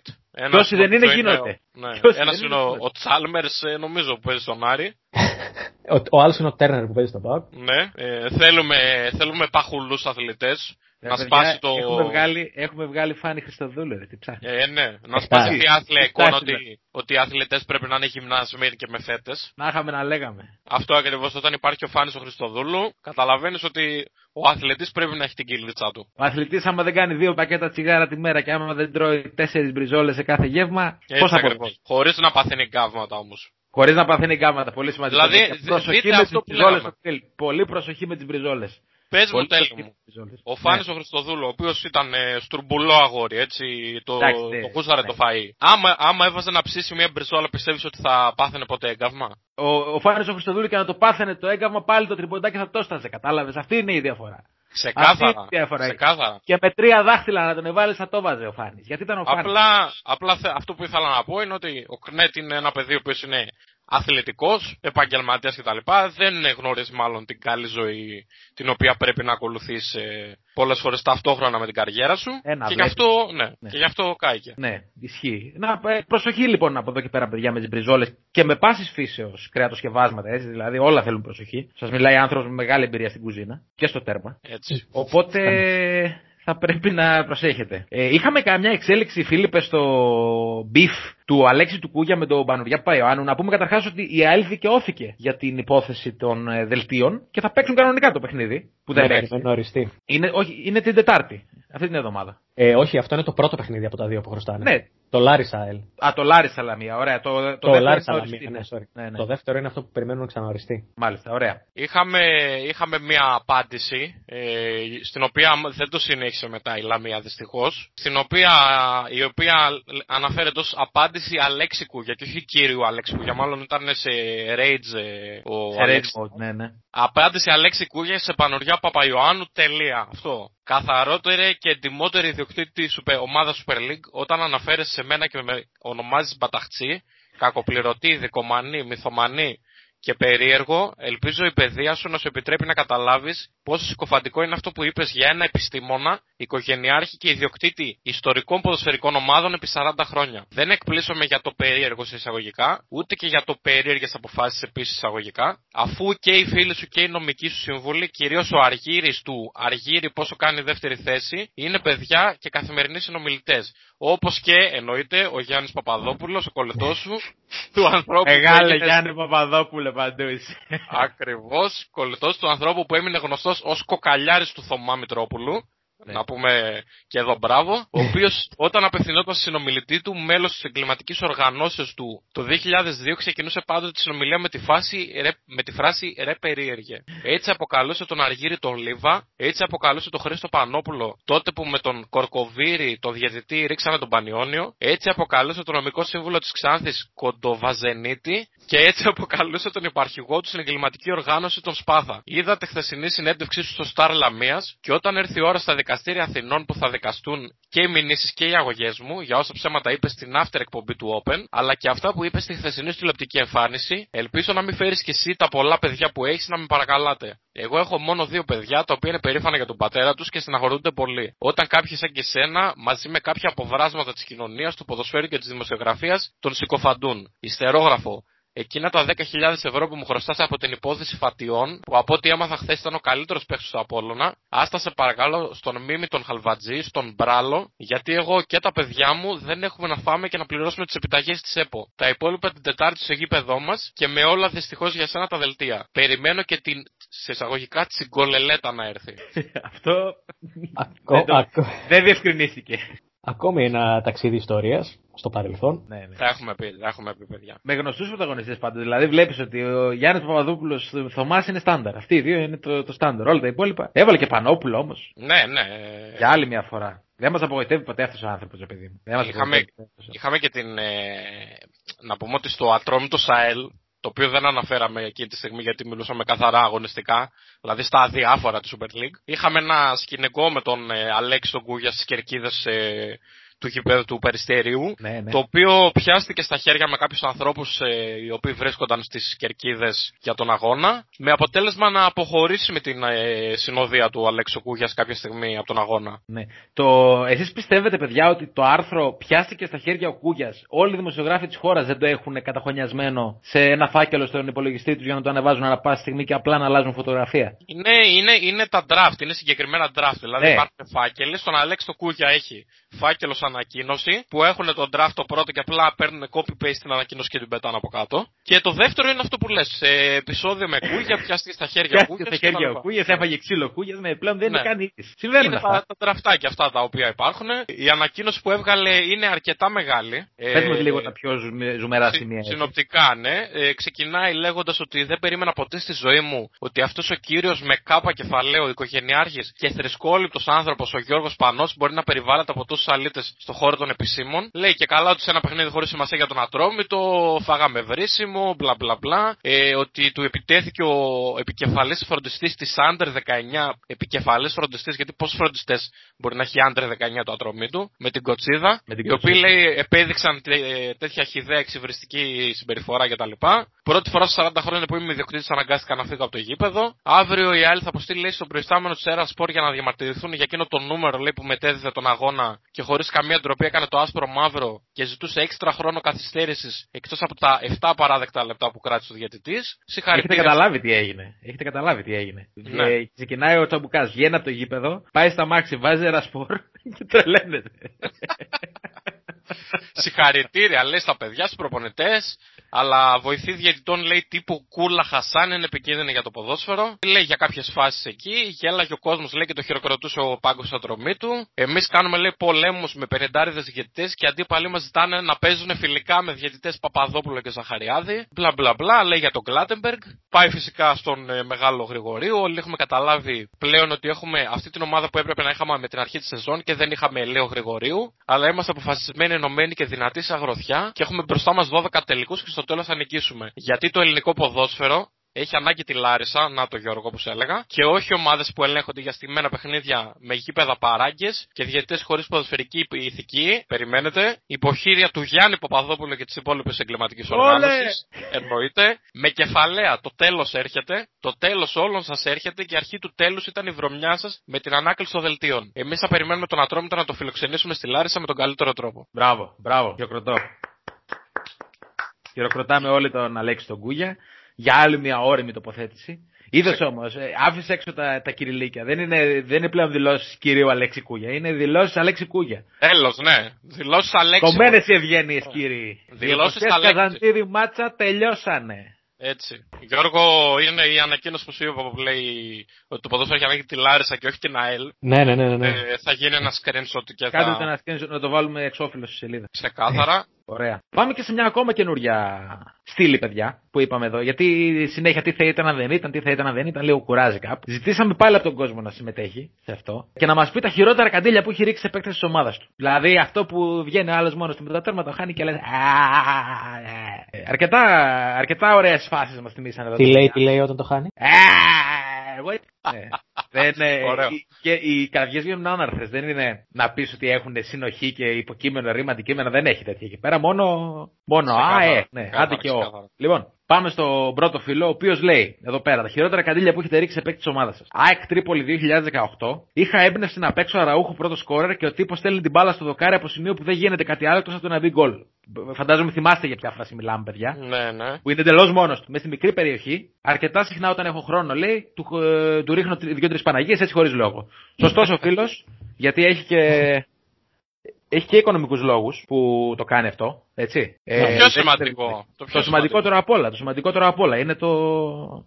Τόσοι δεν είναι, γίνονται. Ναι. Ένας είναι ο, ο Τσάλμερς, νομίζω, που παίζει στον Άρη. ο ο άλλος είναι ο Τέρνερ που παίζει στον Πάοκ. Ναι. Ε, θέλουμε, θέλουμε παχουλούς αθλητές. Ε, να παιδιά, σπάσει το. Έχουμε βγάλει, έχουμε βγάλει Φάνη Χριστοδούλου, ρε, τι ψάχνει. Ε, ναι. Να σπάσει αυτή η άθλια εικόνα ότι, ότι οι αθλητές πρέπει να είναι γυμνασμένοι και με φέτες. Να είχαμε να λέγαμε. Αυτό ακριβώς, όταν υπάρχει ο Φάνης ο Χριστοδούλου, καταλαβαίνεις ότι ο αθλητής πρέπει να έχει την κυλίτσα του. Ο αθλητής, άμα δεν κάνει δύο πακέτα τσιγάρα τη μέρα και άμα δεν τρώει τέσσερις μπριζόλες σε κάθε γεύμα, πώς απορροφεί. Χωρίς να παθαίνει γκάβματα όμως. Χωρίς να παθαίνει γκάβματα, πολύ σημαντικό. Δηλαδή, προσοχή με τις μπριζόλες. Πολύ προσοχή με τις μπριζόλες. Πες μου, τέλος μου. Ο Φάνης ναι. ο Χριστοδούλου, ο οποίος ήταν ε, στουρμπουλό αγόρι, έτσι, το κούσαρε το, το φαΐ. Άμα, άμα έβαζε να ψήσει μια μπριζόλα, πιστεύεις ότι θα πάθαινε ποτέ έγκαυμα? Ο, ο Φάνης ο Χριστοδούλου και να το πάθαινε το έγκαυμα, πάλι το τριμποντάκι θα το έσταζε, κατάλαβες? Αυτή είναι η διαφορά. Ξεκάθαρα. Ξεκάθαρα. Και με τρία δάχτυλα να τον εβάλει, θα το βάζε ο Φάνης. Γιατί ήταν ο Φάνης. Απλά, απλά θε, αυτό που ήθελα να πω είναι ότι ο Κνέτ είναι ένα παιδί που είναι αθλητικός, επαγγελματίας κτλ. Δεν γνωρίζει μάλλον την καλή ζωή την οποία πρέπει να ακολουθείς ε, πολλές φορές ταυτόχρονα με την καριέρα σου. Ένα και, γι αυτό, ναι, ναι. και γι' αυτό κάηκε. Ναι, ισχύει. Να, προσοχή λοιπόν από εδώ και πέρα, παιδιά, με τις μπριζόλες και με πάσης φύσεως κρέατος και βάσματα. Έτσι, δηλαδή όλα θέλουν προσοχή. Σας μιλάει άνθρωπος με μεγάλη εμπειρία στην κουζίνα και στο τέρμα. Έτσι. Οπότε θα πρέπει να προσέχετε. Ε, είχαμε καμιά εξέλιξη, Φίλιππε, στο beef του Αλέξη του Κούγια με τον Πανουριά Παϊωάννου. Να πούμε καταρχάς ότι η ΑΕΛ δικαιώθηκε για την υπόθεση των ε, δελτίων και θα παίξουν κανονικά το παιχνίδι. Που δεν ναι, έχει. Είναι, όχι, είναι την Τετάρτη. Αυτή την εβδομάδα. Ε, όχι, αυτό είναι το πρώτο παιχνίδι από τα δύο που χρωστάνε. Ναι. Το Λάρισα ΑΕΛ. Α, το Λάρισα Λαμία, ωραία. Το, το, το δεύτερο Λάρισα Λαμία, ναι, sorry. Ναι, ναι. Το δεύτερο είναι αυτό που περιμένουμε να ξαναοριστεί. Μάλιστα, ωραία. Είχαμε, είχαμε μία απάντηση, ε, στην οποία δεν το συνέχισε μετά η Λαμία δυστυχώς, στην οποία, η οποία αναφέρεται ως απάντηση Αλέξη Κούγια και όχι κύριου Αλέξη Κούγια, μάλλον ήταν σε rage ο σε Αλέξη. Rage, ναι, ναι. Απάντηση Αλέξη Κούγια σε Πανουργιά Παπαϊωάννου, τελεία. Αυτό. Καθαρότερη και εντιμότερη ιδιοκτήτη ομάδα Super League, όταν αναφέρεσαι σε μένα και με ονομάζεις μπαταχτσί, κακοπληρωτή, δικομανή, μυθομανή και περίεργο, ελπίζω η παιδεία σου να σου επιτρέπει να καταλάβεις πόσο συκοφαντικό είναι αυτό που είπες για ένα επιστήμονα, οικογενειάρχη και ιδιοκτήτη ιστορικών ποδοσφαιρικών ομάδων επί σαράντα χρόνια. Δεν εκπλήσωμαι για το περίεργο σε εισαγωγικά, ούτε και για το περίεργες αποφάσεις επίσης εισαγωγικά, αφού και οι φίλοι σου και οι νομικοί σου σύμβουλοι, κυρίως ο Αργύρης του Αργύρη, πόσο κάνει δεύτερη θέση, είναι παιδιά και καθημερινοί συνομιλητές. Όπως και, εννοείται, ο Γιάννης Παπαδόπουλος, ο κολλητός σου, του ανθρώπου. Μεγάλε που... Γιάννη Παπαδόπουλο, παντού είσαι. Ακριβώς, κολλητός του ανθρώπου που έμεινε γνωστός ως κοκαλιάρης του Θωμά Μητρόπουλου. Ναι. Να πούμε και εδώ μπράβο. Ο οποίος όταν απευθυνόταν στον συνομιλητή του, μέλος της εγκληματικής οργανώσεως του, το δύο χιλιάδες δύο ξεκινούσε πάντοτε τη συνομιλία με τη, φάση, ρε, με τη φράση «ρε περίεργε». Έτσι αποκαλούσε τον Αργύρη τον Λίβα, έτσι αποκαλούσε τον Χρήστο Πανόπουλο, τότε που με τον Κορκοβίρη, τον διαιτητή, ρίξαμε τον Πανιόνιο, έτσι αποκαλούσε τον νομικό σύμβουλο της Ξάνθης Κοντοβαζενίτη και έτσι αποκαλούσε τον υπαρχηγό του στην εγκληματική οργάνωση τον Σπάθα. Είδα τη χθεσινή συνέντευξή σου στο Σταρ Λαμίας και όταν έρθει η ώρα στα δικαστήρια Αθηνών που θα δικαστούν και οι μηνύσεις και οι αγωγές μου για όσα ψέματα είπες στην after εκπομπή του Open, αλλά και αυτά που είπες στη χθεσινή τηλεοπτική εμφάνιση, ελπίζω να μην φέρεις κι εσύ τα πολλά παιδιά που έχεις να με παρακαλάτε. Εγώ έχω μόνο δύο παιδιά τα οποία είναι περήφανα για τον πατέρα τους και στεναχωρούνται πολύ. Όταν κάποιοι σαν και σένα, μαζί με κάποια αποβράσματα της κοινωνίας, του ποδοσφαίρου και της δημοσιογραφίας, τον συκοφαντούν. Ιστερόγραφο. Εκείνα τα δέκα χιλιάδες ευρώ που μου χρωστάς από την υπόθεση Φατιών, που από ό,τι έμαθα χθες ήταν ο καλύτερος παίκτης του Απόλλωνα, άστα σε παρακαλώ στον Μίμη τον Χαλβατζή, στον Μπράλο, γιατί εγώ και τα παιδιά μου δεν έχουμε να φάμε και να πληρώσουμε τις επιταγές της ΕΠΟ. Τα υπόλοιπα την Τετάρτη στο γήπεδό μας και με όλα δυστυχώς για σένα τα δελτία. Περιμένω και την σε εισαγωγικά τσιγκολελέτα να έρθει. Αυτό δεν διευκρινίστηκε. Ακόμη ένα ταξίδι ιστορίας στο παρελθόν. Ναι, ναι. Θα, έχουμε πει, θα έχουμε πει, παιδιά. Με γνωστούς πρωταγωνιστές πάντως. Δηλαδή, βλέπεις ότι ο Γιάννης Παπαδόπουλος, ο Θωμάς είναι στάνταρ. Αυτοί οι δύο είναι το στάνταρ. Όλα τα υπόλοιπα. Έβαλε και Πανόπουλο όμως. Ναι, ναι. Για άλλη μια φορά. Δεν μας απογοητεύει ποτέ αυτός ο άνθρωπος, παιδί. Είχαμε, είχαμε και την. Ε, να πούμε ότι στο Ατρόμητο ΣΑΕΛ, το οποίο δεν αναφέραμε εκείνη τη στιγμή γιατί μιλούσαμε καθαρά αγωνιστικά, δηλαδή στα αδιάφορα τη Super League. Είχαμε ένα σκηνικό με τον ε, Αλέξη τον Κούγια στις κερκίδες ε, του γηπέδου του Περιστερίου, ναι, ναι. Το οποίο πιάστηκε στα χέρια με κάποιους ανθρώπους ε, οι οποίοι βρίσκονταν στις κερκίδες για τον αγώνα, με αποτέλεσμα να αποχωρήσει με την ε, συνοδεία του Αλέξη Κούγιας κάποια στιγμή από τον αγώνα. Ναι. Το... Εσείς πιστεύετε, παιδιά, ότι το άρθρο «Πιάστηκε στα χέρια ο Κούγιας», όλοι οι δημοσιογράφοι της χώρας δεν το έχουν καταχωνιασμένο σε ένα φάκελο στον υπολογιστή τους για να το ανεβάζουν ανά πάση στιγμή και απλά να αλλάζουν φωτογραφία? Ναι, είναι, είναι τα draft, είναι συγκεκριμένα draft. Δηλαδή ναι. Υπάρχουν φάκελοι, στον Αλέξη το Κούγια έχει φάκελο ανακοίνωση που έχουν τον draft το πρώτο και απλά παίρνουν copy-paste την ανακοίνωση και την πετάνε από κάτω. Και το δεύτερο είναι αυτό που λες. Ε, επεισόδιο με Κούγια, πιάστηκε στα χέρια Κούγια. Πιάστηκε στα χέρια ο Κούγιας, έφαγε ξύλο Κούγιας, ναι, πλέον δεν είναι κανείς. Συμβαίνουν αυτά. Τα τραφτάκια αυτά τα οποία υπάρχουν. Η ανακοίνωση που έβγαλε είναι αρκετά μεγάλη. Πες μας λίγο τα πιο ζουμερά σημεία. Συνοπτικά, ναι. Ε, ξεκινάει λέγοντας ότι δεν περίμενα ποτέ στη ζωή μου ότι αυτός ο κύριος με κάπα κεφαλαίο, οικογενειάρχης και θρησκόληπτος άνθρωπος, ο Γιώργος Πανός, μπορεί να περιβάλλεται από τόσους αλήτες στον χώρο των επισήμων. Λέει και καλά ότι σε ένα παιχνίδι χωρίς σημασία για τον Ατρόμητο, φάγαμε βρίσιμο, μπλα μπλα μπλα. Ε, ότι του επιτέθηκε ο επικεφαλής φροντιστής της Άντερ δεκαεννιά, επικεφαλής φροντιστής, γιατί πόσους φροντιστές μπορεί να έχει Άντερ δεκαεννιά του Ατρομήτου, με την Κοτσίδα, με την οι οποίοι λέει επέδειξαν τέ, τέτοια χυδαία εξυβριστική συμπεριφορά κτλ. Πρώτη φορά στα σαράντα χρόνια που είμαι ιδιοκτήτης αναγκάστηκα να φύγω από το γήπεδο. Αύριο η ΑΕΛ θα αποστείλει, λέει, στον προϊστάμενο της Έρα Σπορ για να διαμαρτυρηθούν για εκείνο το νούμερο, λέει, που μετέδιδε τον αγώνα και χωρίς καμία ντροπή έκανε το άσπρο μαύρο και ζητούσε έξτρα χρόνο καθυστέρησης εκτός από τα επτά απαράδεκτα λεπτά που κράτησε ο διαιτητής. Συγχαρητήρια. Έχετε καταλάβει τι έγινε. Έχετε καταλάβει τι έγινε. Ναι. Ε, ξεκινάει ο Τσαμπουκάς, βγαίνει από το γήπεδο, πάει στα μάξι, βάζει Έρα Σπορ και τρελαίνεται. Συγχαρητήρια, λέει, στα παιδιά, στους προπονητές. αλλά βοηθή διαιτητών, λέει, τύπου Κούλα Χασάν, είναι επικίνδυνη για το ποδόσφαιρο. Λέει για κάποιες φάσεις εκεί, γέλαγε ο κόσμος, λέει, και το χειροκροτούσε ο πάγκος Ατρομήτου. Εμείς κάνουμε, λέει, πολέμους με πενηντάριδες διαιτητές και αντίπαλοι μας ζητάνε να παίζουν φιλικά με διαιτητές Παπαδόπουλο και Ζαχαριάδη. Μπλα μπλα μπλα, λέει για τον Κλάτεμπεργκ. Πάει φυσικά στον ε, Μεγάλο Γρηγορίου. Όλοι έχουμε καταλάβει πλέον ότι έχουμε αυτή την ομάδα που έπρεπε να είχαμε με την αρχή τη σεζόν και δεν είχαμε, λέει, ο Γρηγορίου. Αλλά είμαστε αποφασισμένοι, ενωμένοι και δυνατοί σε αγροθιά και έχουμε μπροστά μας δώδεκα τελικούς και στο τέλος θα νικήσουμε. Γιατί το ελληνικό ποδόσφαιρο έχει ανάγκη τη Λάρισα, να το Γιώργο που σε έλεγα, και όχι ομάδες που ελέγχονται για στιγμένα παιχνίδια με γήπεδα παράγκες και διαιτητές χωρίς ποδοσφαιρική ηθική. Περιμένετε. Υποχείρια του Γιάννη Παπαδόπουλου και της υπόλοιπης εγκληματικής οργάνωσης. Εννοείται. Με κεφαλαία το τέλος έρχεται. Το τέλος όλων σας έρχεται και η αρχή του τέλους ήταν η βρωμιά σας με την ανάκληση των δελτίων. Εμείς θα περιμένουμε τον Ατρόμητο να το φιλοξενήσουμε στη Λάρισα με τον καλύτερο τρόπο. Μπράβο, μπράβο. Χειροκροτώ. Χειροκροτάμε όλοι τον Αλέξη τον Κούγια. Για άλλη μια όρημη τοποθέτηση. Είδες όμως, άφησε έξω τα, τα κυριλίκια. Δεν είναι, δεν είναι πλέον δηλώσεις κυρίου Αλέξη Κούγια. Είναι δηλώσεις Αλέξη Κούγια. Τέλος, ναι. Δηλώσεις Αλέξη. Κομμένες οι ευγένειες, κύριοι. Δηλώσεις Αλέξη. Καζαντήρι μάτσα τελειώσανε. Έτσι. Γιώργο, είναι η ανακοίνωση που σου είπα που λέει ότι το ποδόσφαιρο έχει ανάγκη τη Λάρισα και όχι την ΑΕΛ. Ναι, ναι, ναι. ναι. Ε, θα γίνει ένα screenshot και θα. Κάντε ένα screenshot να το βάλουμε εξώφυλλο στη σελίδα. Ξεκάθαρα. Ωραία. Πάμε και σε μια ακόμα καινούρια στήλη, παιδιά, που είπαμε εδώ. Γιατί συνέχεια τι θα ήταν αν δεν ήταν, τι θα ήταν αν δεν ήταν, λίγο κουράζει κάπου. Ζητήσαμε πάλι από τον κόσμο να συμμετέχει σε αυτό και να μας πει τα χειρότερα καντήλια που έχει ρίξει σε παίκτες της ομάδας του. Δηλαδή αυτό που βγαίνει άλλος μόνος του με τα τέρματα, το χάνει και λέει. Αρκετά, αρκετά ωραίες φάσεις μας θυμίσανε εδώ. Τι λέει, τι λέει όταν το χάνει. Και οι καρδιές βγαίνουν άναρθρες. Δεν είναι να πεις ότι έχουν συνοχή και υποκείμενο, ρήμα, αντικείμενο. Δεν έχετε τέτοια εκεί πέρα. Μόνο ΑΕ. Άντε και ο. Λοιπόν, πάμε στον πρώτο φίλο, ο οποίος λέει εδώ πέρα τα χειρότερα καντήλια που έχετε ρίξει σε παίκτη της ομάδας σας. ΑΕΚ Τρίπολη δύο χιλιάδες δεκαοκτώ. Είχα έμπνευση να παίξω Αραούχο πρώτο σκόρερ και ο τύπος στέλνει την μπάλα στο δοκάρι από σημείο που δεν γίνεται κάτι άλλο εκτός από το να μπει γκολ. Φαντάζομαι θυμάστε για ποια φράση μιλάμε, παιδιά. Ναι, ναι. Που είναι εντελώς μόνος του. Μες στη μικρή περιοχή, αρκετά συχνά όταν έχω χρόνο, λέει, του, ε, του ρίχνω δύο-τρεις Παναγίες έτσι χωρίς λόγο. Σωστός ο φίλος, γιατί έχει και. Έχει και οικονομικούς λόγους που το κάνει αυτό, έτσι. Το πιο ε, σημαντικό. Ναι. Το, πιο το, σημαντικότερο σημαντικό. Απ όλα, το σημαντικότερο απ' όλα είναι το,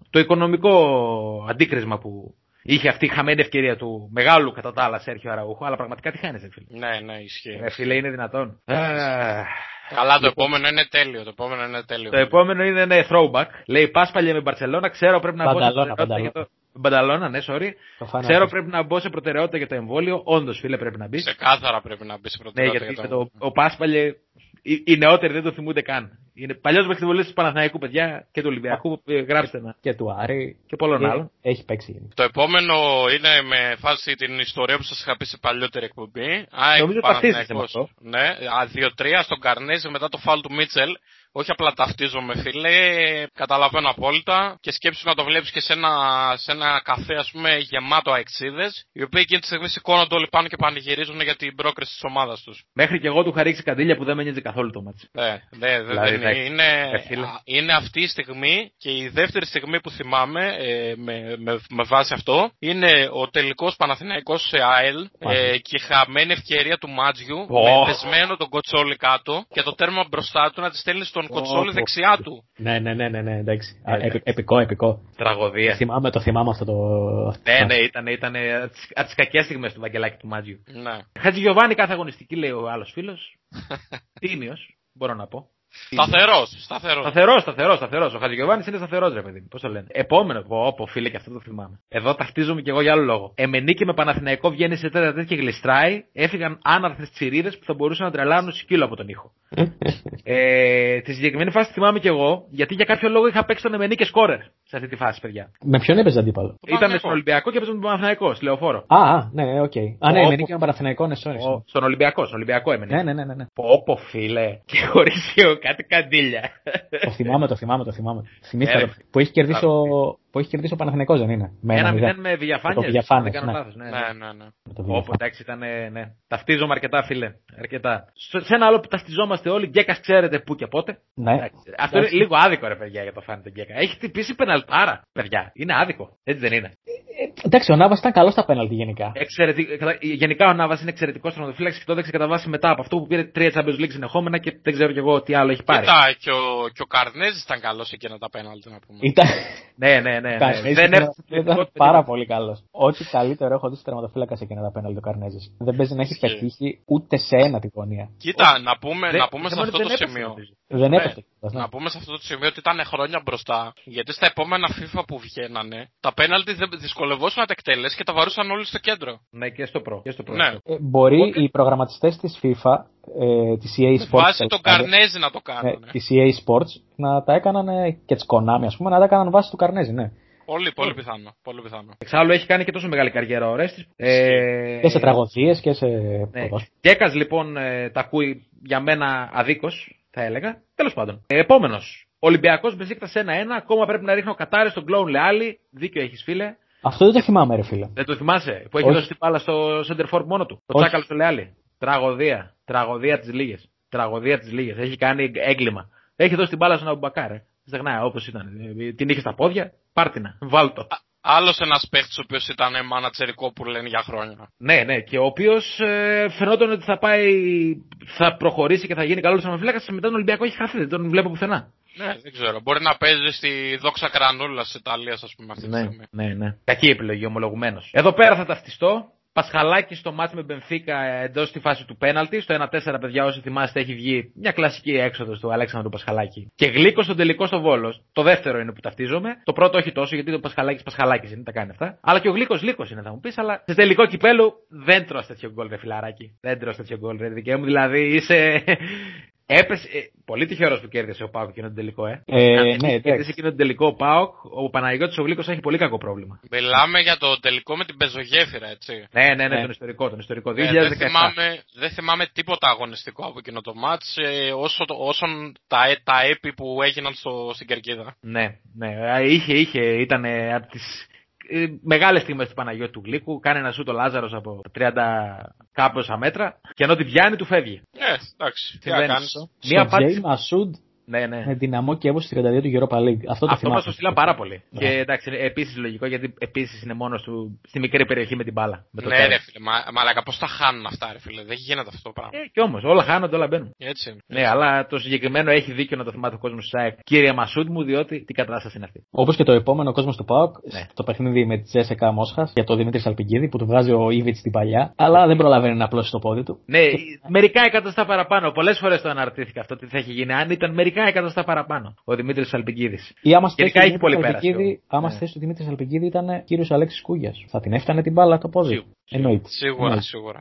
το οικονομικό αντίκρισμα που είχε αυτή η χαμένη ευκαιρία του μεγάλου κατά τα άλλα Σέρχιο Αραούχο, αλλά πραγματικά τη χάνεσαι, φίλε. Ναι, ναι, ισχύει. Ε, φίλε, είναι δυνατόν. Καλά, το επόμενο είναι τέλειο. Το επόμενο είναι, τέλειο. Το επόμενο είναι ένα throwback. Λέει Πάσπαλια με Μπαρσελόνα, ξέρω πρέπει να πω. Μπανταλώνα, ναι, sorry. Ξέρω πρέπει να μπω σε προτεραιότητα για το εμβόλιο. Όντως, φίλε, πρέπει να μπει. Ξεκάθαρα πρέπει να μπει σε προτεραιότητα. Ναι, γιατί για το... ο Πάσπαλιε, οι, οι νεότεροι δεν το θυμούνται καν. Είναι παλιός μεχθιβολής του Παναθηναϊκού, παιδιά, και του Ολυμπιακού. Γράψτε να. Και του Άρη. Και πολλών και... άλλων. Έχει παίξει. Το επόμενο είναι με φάση την ιστορία που σας είχα πει σε παλιότερη εκπομπή. Νομίζω Παναθηναϊκός. Ναι, δύο τρία στον Καρνέζι μετά το φάουλ του Μίτσελ. Όχι απλά ταυτίζομαι, φίλε, καταλαβαίνω απόλυτα και σκέψου να το βλέπεις και σε ένα, σε ένα καφέ, ας πούμε, γεμάτο αεξίδες, οι οποίοι εκείνη τη στιγμή σηκώνονται όλοι πάνω και πανηγυρίζουν για την πρόκριση της ομάδας τους. Μέχρι και εγώ του είχα ρίξει καντήλια που δεν με νοιάζει καθόλου το μάτσι. Ε, δε, δε, δηλαδή, δε, είναι, είναι αυτή η στιγμή και η δεύτερη στιγμή που θυμάμαι ε, με, με, με βάση αυτό είναι ο τελικός Παναθηναϊκός σε ΑΕΛ ε, και η χαμένη ευκαιρία του Μάτζιου oh. με δεσμένο τον Κοτσόλη κάτω και το τέρμα μπροστά του να τη στέλνει στον Κοτσόλη δεξιά του. Ναι, ναι, ναι, ναι, εντάξει. Επικό, επικό. Τραγωδία. Θυμάμαι, το θυμάμαι αυτό το. Ναι, ναι, ήταν, ήταν από τις κακές στιγμές του Βαγγελάκη του Μάτζιου. Χατζηγιοβάνη κάθε αγωνιστική, λέει ο άλλος φίλος. Τίμιος, μπορώ να πω. Σταθερός, σταθερός. Σταθερός, σταθερός, σταθερός. Ο Χατζηγιοβάνης είναι σταθερός, ρε παιδί μου. Πώς το λένε. Επόμενο, πω, φίλε, και αυτό το θυμάμαι. Εδώ ταυτίζομαι κι εγώ για άλλο λόγο. Εμενή και με Παναθηναϊκό βγαίνει σε τέταρτα και γλιστράει. Έφυγαν άναρθες τσιρίδες που θα μπορούσαν να τρελάνουν σκύλο από τον ήχο. ε, τη συγκεκριμένη φάση θυμάμαι κι εγώ, γιατί για κάποιο λόγο είχα παίξει τον Εμενή και σκόρερ σε αυτή τη φάση, παιδιά. Με ποιον έπαιζε αντίπαλο. Ήταν στον Ολυμπιακό και έπαιζε με τον Παναθηναϊκό, στη Λεωφόρο. Α, α, ναι, οκ. Okay. Α, ναι, Εμενή και με Παναθηναϊκό, ναι, sorry. Στον Ολυμπιακό, στον Ολυμπιακό Εμενή. Ναι, ναι, ναι, ναι. Πω, φίλε, και χωρίς κάτι καντήλια. Το θυμάμαι, το θυμάμαι, το θυμάμαι. Θυμήθηκα που έχει κερδίσει ο, ο Παναθηναϊκός, δεν είναι. Με ένα μηδέν με διαφάνειες. Διαφάνειες, δεν κάνω λάθος. Ναι, ναι, ναι. Όπου, εντάξει, ήταν, ναι. Ταυτίζομαι αρκετά, φίλε. Αρκετά. Σε ένα άλλο που ταυτιζόμαστε όλοι, Γκέκας ξέρετε πού και πότε. Ναι. Αυτό είναι λίγο άδικο, ρε παιδιά, για το φάνη τον Γκέκα. Έχει τυπήσει πεναλτάρα, παιδιά. Είναι άδικο. Έτσι δεν είναι. Εντάξει, ο Νάβας ήταν καλός στα πέναλτι γενικά. Εξαιρετικ... Γενικά ο Νάβας είναι εξαιρετικός τερματοφύλακας και το έδειξε κατά βάση μετά από αυτό που πήρε τρία Champions League συνεχόμενα και δεν ξέρω κι εγώ τι άλλο έχει πάρει. Κοίτα, και ο, και ο Καρνέζης ήταν καλός εκείνα τα πέναλτι να πούμε. Ήταν... ναι, ναι, ναι. ναι. Δεν ήταν, ήταν πάρα πολύ καλός. Ό,τι καλύτερο έχω δει τερματοφύλακα σε εκείνα τα πέναλτι ο Καρνέζης. Δεν παίζει να έχει κατήχει ούτε σε ένα τη γωνία. Κοίτα, να πούμε, δεν, να πούμε σε αυτό το σημείο. Δεν έπαιξε. Να πούμε σε αυτό το σημείο ότι ήταν χρόνια μπροστά, γιατί στα επόμενα FIFA που βγαίνανε, τα πέναλτι δυσκολευόσουν να τα εκτελέσουν και τα βαρούσαν όλοι στο κέντρο. Ναι, και στο προ. Και στο προ. Ναι. Ε, μπορεί okay. οι προγραμματιστές της FIFA, ε, της ι έι Sports. Βάσει τον Καρνέζι να το κάνουν. Ε, της ι έι Sports να τα έκαναν και της Konami, ας πούμε, να τα έκαναν βάσει του Καρνέζι, ναι. Πολύ, πολύ πιθανό, πολύ πιθανό. Εξάλλου έχει κάνει και τόσο μεγάλη καριέρα ο Ρέστης. Ε... Και σε τραγωδίες και σε. Ναι. Και έκας λοιπόν ε, τα ακούει για μένα αδίκως, θα έλεγα. Τέλος πάντων. Ε, επόμενος. Ολυμπιακός Μπεσίκτας ένα ένα. Ακόμα πρέπει να ρίχνω κατάρρες στον Κλόουν Λεάλι. Δίκιο έχεις, φίλε. Αυτό δεν το θυμάμαι, ρε φίλε. Δεν το θυμάσαι. Που έχει όχι. δώσει την μπάλα στο Σέντερφορ μόνο του. Το τσάκαλο στο Λεάλι. Τραγωδία. Τραγωδία της λίγες. Τραγωδία της λίγες. Έχει κάνει έγκλημα. Έχει δώσει την μπάλα στον Αμπουμπακάρε. Στεγνά, όπως ήταν. Την είχε στα πόδια. Πάρτινα. Βάλτο. Άλλος ένας παίχτης ο οποίος ήταν μάνατσερικό που λένε για χρόνια. Ναι, ναι, και ο οποίος ε, φαινόταν ότι θα πάει, θα προχωρήσει και θα γίνει καλός τερματοφύλακας, μετά τον Ολυμπιακό έχει χαθεί, δεν τον βλέπω πουθενά. Ναι, δεν ξέρω. Μπορεί να παίζει στη Δόξα Κρανούλα της Ιταλίας, ας πούμε, αυτή τη στιγμή. Ναι, ναι, ναι. Κακή επιλογή, ομολογουμένος. Εδώ πέρα θα ταυτιστώ. Πασχαλάκη στο μάτς με Μπενφίκα εντός στη φάση του πέναλτι. Στο ένα τέσσερα, παιδιά, όσοι θυμάστε, έχει βγει μια κλασική έξοδος του Αλέξανδρου Πασχαλάκη. Και Γλίκο στον τελικό στο Βόλος. Το δεύτερο είναι που ταυτίζομαι. Το πρώτο όχι τόσο, γιατί το Πασχαλάκης Πασχαλάκης είναι, τα κάνει αυτά. Αλλά και ο Γλίκος Λίκος είναι, θα μου πεις. Αλλά σε τελικό κυπέλου δεν τρως τέτοιο γκολ, ρε φιλαράκι. Δεν τρως τέτοιο γκολ, ρε δικαί μου. Δηλαδή είσαι. Έπεσε. Πολύ τυχερός που κέρδισε ο Πάοκ εκείνο τον τελικό, ε. ε Αν ναι, κέρδισε εκείνο τον τελικό ο Πάοκ, ο Παναγιώτης ο Βλίκος έχει πολύ κακό πρόβλημα. Μιλάμε για το τελικό με την πεζογέφυρα, έτσι. Ναι, ναι, ναι, ναι. τον ιστορικό. Τον ιστορικό. Ναι, δεν, θυμάμαι, δεν θυμάμαι τίποτα αγωνιστικό από εκείνο το μάτς, ε, όσο, όσον τα, τα έπι που έγιναν στο, στην κερκίδα. Ναι, ναι. Είχε, είχε. Ήταν από τις μεγάλες στιγμές του Παναγιώτη του Γλίκου. Κάνει ένα σούτο Λάζαρος από τριάντα κάμποσα μέτρα και ενώ την πιάνει του φεύγει. Ναι, εντάξει. Τι να κάνεις. Μία πάτη Μασούντ με δυναμό και έβος στη τριάντα δύο του Europa League. Αυτό το θυμάμαι. Αυτό μας το στείλαν πάρα πολύ. Yeah. Και εντάξει, επίσης λογικό, γιατί επίσης είναι μόνος του στη μικρή περιοχή με την μπάλα. Με το ναι, τέλος. Ρε φίλε. Μα, μαλάκα, πώς τα χάνουν αυτά, ρε φίλε. Δεν γίνεται αυτό το πράγμα. Ε, κι όμως, όλα χάνονται, όλα μπαίνουν. Έτσι, έτσι. Ναι, αλλά το συγκεκριμένο έχει δίκιο να το θυμάται ο κόσμος του ΣΑΕΚ. Κύριε Μασούντ μου, διότι την κατάσταση είναι αυτή. Όπως και το επόμενο κόσμος του ΠΑΟΚ, ναι. Το παιχνίδι με τη Τζέσεκα Μόσχας για το Δημήτρη Σαλπικίδη που του βγάζει ο Ήβιτς την παλιά, αλλά δεν προλαβαίνει να πλώσει το πόδι του. Ναι, μερικά εκατοστά παραπάνω. Πολλές φορές το αναρτήθηκα αυτό τι θα είχε γίνει αν ήταν μερικά. εκατοστά παραπάνω. Ο Δημήτρης Αλπικίδης. Γενικά έχει πολύ πέραση. Άμα στη θέση του Δημήτρη Αλπικίδη ήταν κύριος Αλέξης Κούγιας. Θα την έφτανε την μπάλα το πόδι. Εννοείται. Σίγουρα, σίγουρα.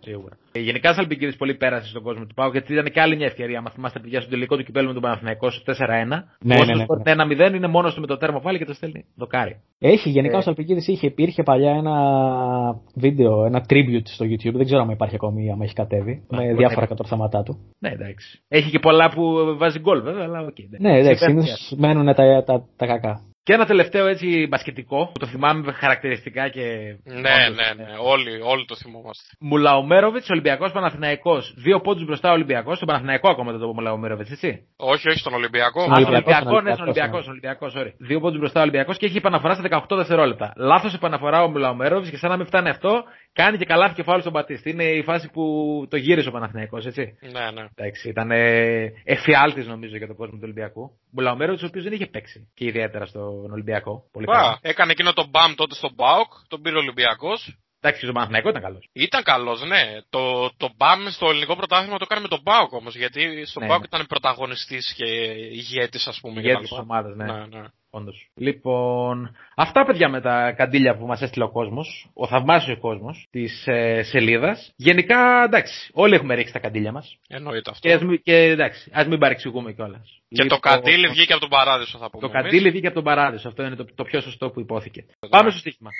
Σίγουρα. Γενικά ο Αλπικίδης πολύ πέρασε στον κόσμο του ΠΑΟΚ, γιατί ήταν και άλλη μια ευκαιρία. Αν θυμάστε, παιδιά, στο τελικό του κυπέλλου με τον Παναθηναϊκό στο τέσσερα ένα. Ναι, ναι, ναι, ναι. ένα μηδέν είναι μόνος του με το τέρμα πάλι και το στέλνει δοκάρι. Έχει, γενικά ο Αλπικίδης είχε. Υπήρχε παλιά ένα βίντεο, ένα tribute στο YouTube. Δεν ξέρω αν υπάρχει ακόμη, αν έχει κατέβει. Με διάφορα κατορθώματά του. Ναι, εντάξει. Έχει και πολλά που βάζει γκολ, βέβαια, αλλά οκ. Ναι, εντάξει. Μένουν τα κακά. Και ένα τελευταίο έτσι μπασκετικό, που το θυμάμαι χαρακτηριστικά και. Ναι, ναι, ναι, όλοι, όλοι το θυμόμαστε. Μουλαομέροβιτς, Ολυμπιακός, Παναθηναϊκός. Δύο πόντους μπροστά ο Ολυμπιακός, στον Παναθηναϊκό ακόμα δεν το πούμε Μουλαομέροβιτς, έτσι. Όχι, όχι, στον Ολυμπιακό. Στον Ολυμπιακό, ναι, στον Ολυμπιακό, στον Ολυμπιακό, sorry. Δύο πόντους μπροστά ο Ολυμπιακός και έχει επαναφορά στα δεκαοκτώ δευτερόλεπτα. Λάθος επαναφορά ο Μουλαομέροβιτς και σαν να μην φτάνει αυτό, κάνει και καλάθι κεφάλι στον Μπατίστη. Είναι η φάση που το γύρισε ο Παναθηναϊκός, έτσι. Ναι, ναι. Εντάξει, ήταν εφιάλτης νομίζω για τον κόσμο του Ολυμπιακού. Μουλαομέροβιτς ο οποίος δεν είχε παίξει και ιδιαίτερα στο. Τον Ολυμπιακό. Πολύ Βά, έκανε εκείνο τον μπαμ τότε στον ΠΑΟΚ, τον πήρε ο Ολυμπιακός. Εντάξει, ο Παναθηναϊκός ήταν καλός. Ήταν καλός, ναι. Το, το μπαμ στο ελληνικό πρωτάθλημα το έκανε με τον ΠΑΟΚ όμως. Γιατί στον ναι, ΠΑΟΚ ναι. ήταν πρωταγωνιστής και ηγέτης, ας πούμε. Ηγέτης της ομάδας, ναι. ναι, ναι. Όντως. Λοιπόν, αυτά παιδιά με τα καντήλια που μας έστειλε ο κόσμος, ο θαυμάσιος κόσμος της ε, σελίδας. Γενικά, εντάξει, όλοι έχουμε ρίξει τα καντήλια μας. Εννοείται αυτό. Και, ας, και εντάξει, ας μην παρεξηγούμε κιόλας. Και λοιπόν, το καντήλι βγήκε από τον παράδεισο, θα πούμε. Το καντήλι βγήκε από τον παράδεισο, αυτό είναι το, το πιο σωστό που υπόθηκε. Εδώ. Πάμε στο στοίχημα.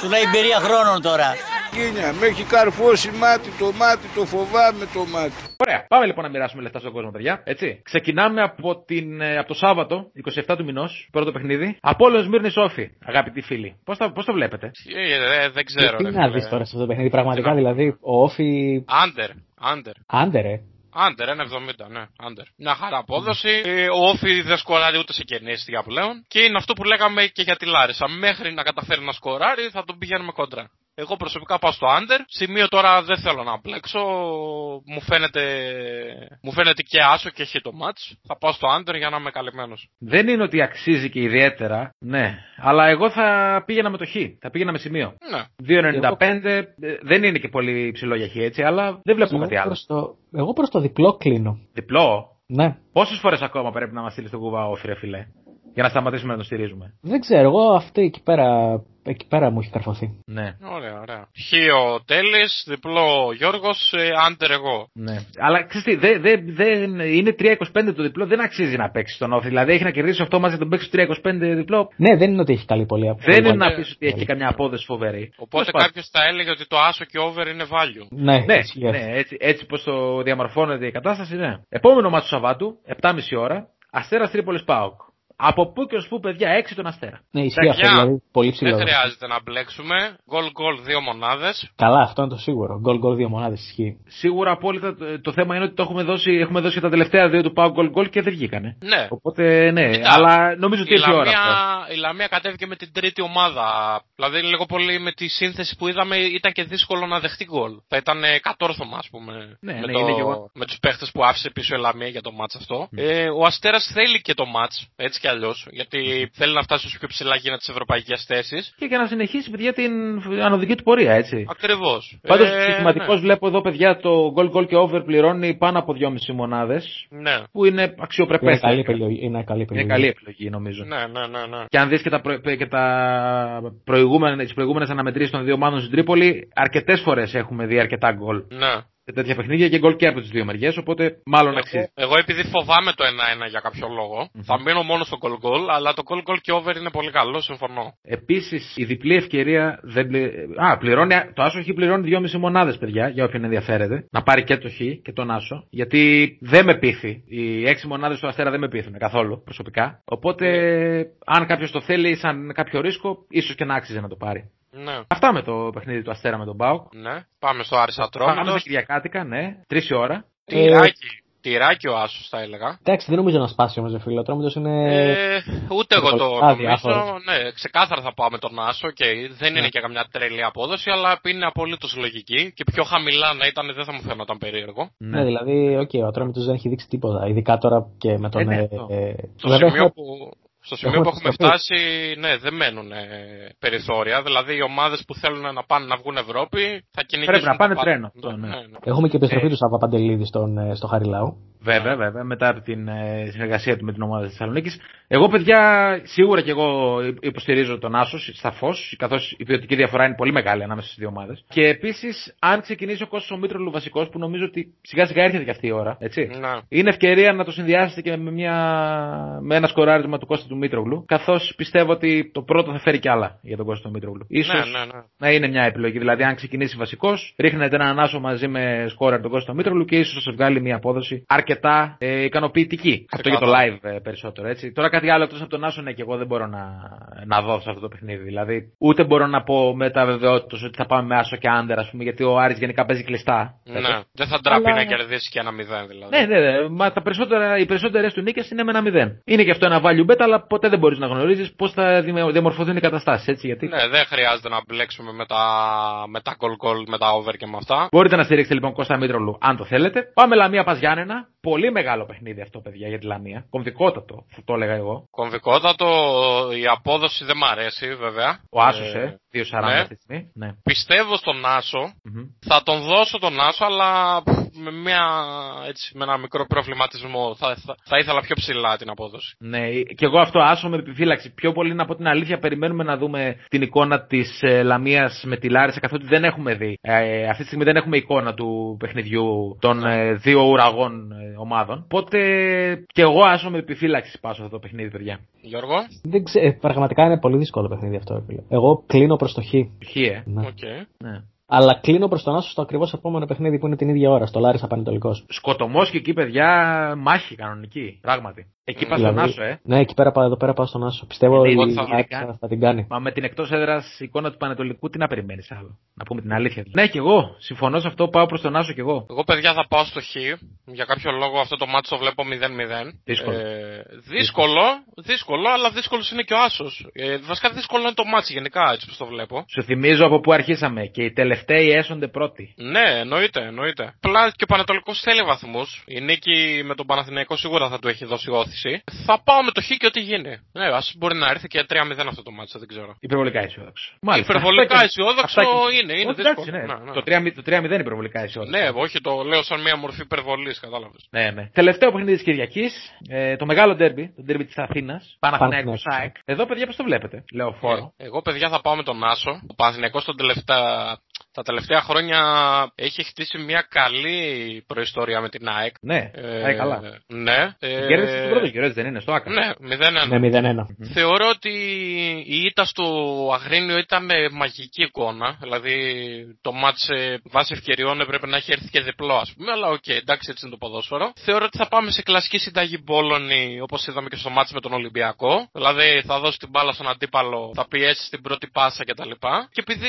Σου λέει εμπειρία χρόνων τώρα. Κίνια, με έχει καρφώσει μάτι το μάτι, το φοβάμαι το μάτι. Ωραία, πάμε λοιπόν να μοιράσουμε λεφτά στον κόσμο, παιδιά. Έτσι. Ξεκινάμε από, την, από το Σάββατο, είκοσι επτά του μηνός, πρώτο παιχνίδι. Απόλλων Σμύρνης Όφη, αγαπητοί φίλοι. Πώς το, πώς το βλέπετε, ε, ε, δεν ξέρω. Τι ρε, να δεις τώρα σε αυτό το παιχνίδι, πραγματικά δηλαδή. Ο Όφη. Άντερ. Άντερ. Άντερ, ε. Άντερ, ένα εβδομήντα, ναι. Άντερ. Μια χαρά απόδοση. Mm. Ο Όφη δεν σκοράρει ούτε σε κενή αιστεία πλέον. Και είναι αυτό που λέγαμε και για τη Λάρισα. Μέχρι να καταφέρει να σκοράρει, θα τον πηγαίνουμε κόντρα. Εγώ προσωπικά πάω στο Άντερ. Σημείο τώρα δεν θέλω να μπλέξω. Μου φαίνεται, μου φαίνεται και άσο και χει το μάτς. Θα πάω στο Άντερ για να είμαι καλυμμένος. Δεν είναι ότι αξίζει και ιδιαίτερα. Ναι. Αλλά εγώ θα πήγαινα με το χ. Θα πήγαινα με σημείο. Ναι. δύο κόμμα ενενήντα πέντε. Εγώ... δεν είναι και πολύ υψηλό για χ έτσι, αλλά δεν βλέπω εγώ κάτι άλλο. Το... εγώ προς το διπλό κλείνω. Διπλό? Ναι. Πόσες φορές ακόμα πρέπει να μας στείλει τον κουβά, Όφη, ρε φίλε, για να σταματήσουμε να το στηρίζουμε? Δεν ξέρω. Εγώ αυτή εκεί πέρα. Εκεί πέρα μου έχει καρφωθεί. Ναι. Ωραία, ωραία. Χίο Τέλης, διπλό Γιώργος, ε, άντερ εγώ. Ναι. Αλλά ξέρετε, δε, δε, δε, είναι τρία είκοσι πέντε το διπλό, δεν αξίζει να παίξει τον Όφη. Δηλαδή έχει να κερδίσει οκτώ μαζί να τον παίξει τρία είκοσι πέντε διπλό. Ναι, δεν είναι ότι έχει καλή πολύ απόδοση. Δεν είναι να πει ότι έχει καμιά απόδοση φοβερή. Οπότε κάποιο θα έλεγε ότι το άσο και over είναι value. Ναι, ναι, έτσι, ναι, έτσι, έτσι πως το διαμορφώνεται η κατάσταση, ναι. Επόμενο μάτσο Σαββάτου, επτά και μισή ώρα, Αστέρας Τρίπολης Πάοκ. Από πού και ως πού, παιδιά, έξι τον Αστέρα. Ναι, ισχύει αυτό, δηλαδή πολύ ψηλό. Δεν χρειάζεται να μπλέξουμε. Γκολ-γκολ δύο μονάδες. Καλά, αυτό είναι το σίγουρο. Γκολ-γκολ δύο μονάδες ισχύει. Σίγουρα απόλυτα το, το θέμα είναι ότι το έχουμε δώσει, έχουμε δώσει τα τελευταία δύο του Πάου γκολ-γκολ και δεν βγήκανε. Ναι. Οπότε, ναι, Μετά, αλλά νομίζω ότι έχει ώρα. Αυτό. Η Λαμία κατέβηκε με την τρίτη ομάδα. Δηλαδή, λίγο πολύ με τη σύνθεση που είδαμε, ήταν και δύσκολο να δεχτεί γκολ. Θα ήταν κατόρθωμα, ας πούμε. Ναι, με, ναι, το, εγώ... με τους παίχτες που άφησε πίσω η Λαμία για το μάτς αυτό. Mm. Ε, ο Αστέρας θέλει και το μάτς. Έτσι αλλιώς, γιατί θέλει να φτάσει στους πιο ψηλά γίνα τις ευρωπαϊκές θέσεις. Και για να συνεχίσει, παιδιά, την ανωδική του πορεία, έτσι. Ακριβώς. Πάντως, ε, συστηματικώς, ναι, βλέπω εδώ, παιδιά, το goal goal και over πληρώνει πάνω από δυόμισι μονάδες. Ναι. Που είναι αξιοπρεπές. Είναι, είναι καλή επιλογή. Είναι καλή επιλογή, νομίζω. Ναι, ναι, ναι, ναι. Και αν δεις και, τα προ... και τα προηγούμενα, τις προηγούμενες αναμετρήσεις των δύο ομάδων στην Τρίπολη, αρκετές φορές έχουμε δει αρκετά goal. Ναι. Σε τέτοια παιχνίδια και γκολ και από τις δύο μεριές, οπότε μάλλον εγώ, αξίζει. Εγώ επειδή φοβάμαι το ένα ένα για κάποιο λόγο, mm-hmm. θα μείνω μόνο στο γκολ γκολ, αλλά το γκολ γκολ και over είναι πολύ καλό, συμφωνώ. Επίσης, η διπλή ευκαιρία δεν πλη... Α, πληρώνει. Το άσο χ πληρώνει δυόμισι μονάδες, παιδιά, για όποιον ενδιαφέρεται. Να πάρει και το χ και τον άσο, γιατί δεν με πείθει. Οι έξι μονάδες του Αστέρα δεν με πείθουν καθόλου προσωπικά. Οπότε, mm. αν κάποιος το θέλει, σαν κάποιο ρίσκο, ίσως και να άξιζε να το πάρει. Ναι. Αυτά με το παιχνίδι του Αστέρα με τον Μπάουκ. Ναι. Πάμε στο Άρης Ατρόμητος. Πάμε στα Κυριακάτικα, ναι. Τρεις η ώρα. Τυράκι. Ε... Τυράκι ο Άσος, θα έλεγα. Εντάξει, δεν νομίζω να σπάσει όμως, φίλε. Ο Ατρόμητος είναι. Ε, ούτε εγώ το νομίζω. Ναι, ξεκάθαρα θα πάω με τον Άσο. Okay. Δεν ναι. είναι και καμιά τρελή απόδοση, αλλά είναι απολύτως λογική. Και πιο χαμηλά να ήταν, δεν θα μου φαίνονταν περίεργο. Ναι, ναι, δηλαδή, okay, ο Ατρόμητος δεν έχει δείξει τίποτα. Ειδικά τώρα και με τον. Ε, ναι, ε, το ε, σημείο που. Στο σημείο που έχουμε φτάσει, ναι, δεν μένουν ε, περιθώρια. Δηλαδή, οι ομάδες που θέλουν να πάνε να βγουν Ευρώπη θα κυνηγήσουν. Πρέπει να πάνε πάνε τρένο. Ναι, ναι, ναι. Έχουμε και επιστροφή ε. του Σάββα Παντελίδη στον, στο Χαριλάου. Βέβαια, βέβαια, μετά από την ε, συνεργασία του με την ομάδα της Θεσσαλονίκης. Εγώ, παιδιά, σίγουρα και εγώ υποστηρίζω τον Άσο σαφώς, καθώς η ποιοτική διαφορά είναι πολύ μεγάλη ανάμεσα στις δύο ομάδες. Και επίσης, αν ξεκινήσει ο Κώστας ο Μήτρολου βασικός, που νομίζω ότι σιγά σιγά έρχεται και αυτή η ώρα, έτσι. Να. Είναι ευκαιρία να το συνδυάσετε και με, μια... με ένα σκοράρισμα του Κώστα του Μήτρογλου, καθώς πιστεύω ότι το πρώτο θα φέρει κι άλλα για τον Κώστα του Μήτρογλου. Ίσως να, ναι, ναι. να είναι μια επιλογή. Δηλαδή, αν ξεκινήσει βασικός, ρίχνετε έναν Άσο μαζί με σκόρερ τον Κώστα του Μήτρογλου και ίσως σας βγάλει μια απόδοση αρκετά ε, ικανοποιητική. Αυτό για το live ε, περισσότερο, έτσι. Τώρα κάτι άλλο εκτός από τον Άσο, ναι, και εγώ δεν μπορώ να, να δω σε αυτό το παιχνίδι. Δηλαδή, ούτε μπορώ να πω με τα βεβαιότητα ότι θα πάμε με Άσο και Άντερ, ας πούμε, γιατί ο Άρης γενικά παίζει κλειστά. Ναι, έτσι. Δεν θα ντραπεί αλλά... να κερδίσει και ένα μηδέν, δηλαδή. Ναι, ναι, ναι. Μα τα περισσότερα, οι περισσότερες του νίκες είναι με ένα μηδέν. Είναι και αυτό ένα value bet, αλλά ποτέ δεν μπορείς να γνωρίζεις πώς θα διαμορφωθούν οι καταστάσεις, έτσι. Γιατί... ναι, δεν χρειάζεται να μπλέξουμε με τα, με τα goal goal, με τα over και με αυτά. Μπορείτε να στηρίξετε λοιπόν Κώστα Μήτρολου, αν το θέλετε. Πάμε Λαμία Πας Γιάννενα. Πολύ μεγάλο παιχνίδι αυτό, παιδιά, για τη Λαμία. Κομβικότατο, θα το έλεγα εγώ. Κομβικότατο, η απόδοση δεν μ' αρέσει, βέβαια. Ο Άσος, ε, ε δύο σαράντα ναι. αυτή τη στιγμή. Ναι. Πιστεύω στον Άσο. Mm-hmm. Θα τον δώσω τον Άσο, αλλά με, μια, έτσι, με ένα μικρό προβληματισμό. Θα, θα, θα ήθελα πιο ψηλά την απόδοση. Ναι, και εγώ αυτό Άσο με επιφύλαξη. Πιο πολύ, να πω την αλήθεια, περιμένουμε να δούμε την εικόνα της ε, Λαμίας με τη Λάρισα, καθότι δεν έχουμε δει. Ε, αυτή τη στιγμή δεν έχουμε εικόνα του παιχνιδιού των ε, δύο ουραγών ε, ομάδων. Οπότε και εγώ Άσο με επιφύλαξη πάω σε αυτό το παιχνίδι, παιδιά. Γιώργο. Δεν ξέρω, πραγματικά είναι πολύ δύσκολο παιχνίδι αυτό. Εγώ κλείνω προς το Χ. Χ, ε. Ναι. Okay. Ναι. Αλλά κλείνω προς τον Άσο στο ακριβώς επόμενο παιχνίδι που είναι την ίδια ώρα, στο Λάρισα Πανετολικός. Σκοτωμός και εκεί, παιδιά, μάχη κανονική, πράγματι. Εκεί πας δηλαδή, στον Άσο, ε. Ναι, εκεί πέρα, εδώ πέρα πάω στον Άσο. Πιστεύω ότι η Άσο θα την κάνει. Μα με την εκτός έδρας εικόνα του Πανετολικού, τι να περιμένεις άλλο. Να πούμε την αλήθεια. Ναι, και εγώ συμφωνώ σε αυτό, πάω προς τον Άσο και εγώ. Εγώ, παιδιά, θα πάω στο Χ. Για κάποιο λόγο αυτό το μάτσο το βλέπω μηδέν μηδέν. Δύσκολο. Ε, δύσκολο, δύσκολο, αλλά δύσκολο είναι και ο άσος. Ε, βασικά δύσκολο είναι το μάτσο γενικά, έτσι που το βλέπω. Σου θυμίζω από πού αρχίσαμε και οι τελευταίοι έσονται πρώτοι. Ναι, εννοείται, εννοείται. Πλά και ο Πανετολικός θέλει βαθμούς. Η νίκη με τον Παναθηναϊκό σίγουρα θα του έχει δώσει όθηση. Θα πάω με το χ και ό,τι γίνει. Ναι, α μπορεί να έρθει και τρία μηδέν αυτό το μάτσο, δεν ξέρω. Υπερβολικά αισιόδοξο. Μάλιστα. Υπερβολικά αισιόδοξο και... είναι, είναι δύσκολο. Ναι, ναι. Το τρία μηδέν είναι υπερβολικά αισιόδοξο. Ναι, όχι, το λέω σαν μια μορφή υπερβολή. Ναι, ναι. Τελευταίο παιχνίδι της Κυριακής, ε, το μεγάλο ντέρμπι, το ντέρμπι της Αθήνας, Παναθηναϊκός ΑΕΚ. Εδώ, παιδιά, πώς το βλέπετε, Λεωφόρο? Ε, εγώ, παιδιά, θα πάω με τον Άσο. Ο Παναθηναϊκός τελευτα... τα τελευταία χρόνια έχει χτίσει μια καλή προϊστορία με την ΑΕΚ. Ναι, ε, πάει καλά. Ναι. Ε, κέρδισε ε, τον πρώτο γύρο, δεν είναι, στο άκρο. Ναι, μηδέν ένα. Ναι, μηδέν ένα. Θεωρώ ότι η ήττα στο Αγρίνιο ήταν με μαγική εικόνα. Δηλαδή, το μάτς βάσει ευκαιριών έπρεπε να έχει έρθει και διπλό, ας πούμε, αλλά οκ, okay, εντάξει, έτσι είναι το ποδόσφαιρο. Θεωρώ ότι θα πάμε σε κλασική συνταγή Μπόλωνη, όπως είδαμε και στο μάτς με τον Ολυμπιακό. Δηλαδή θα δώσει την μπάλα στον αντίπαλο, θα πιέσει την πρώτη πάσα κτλ. Και επειδή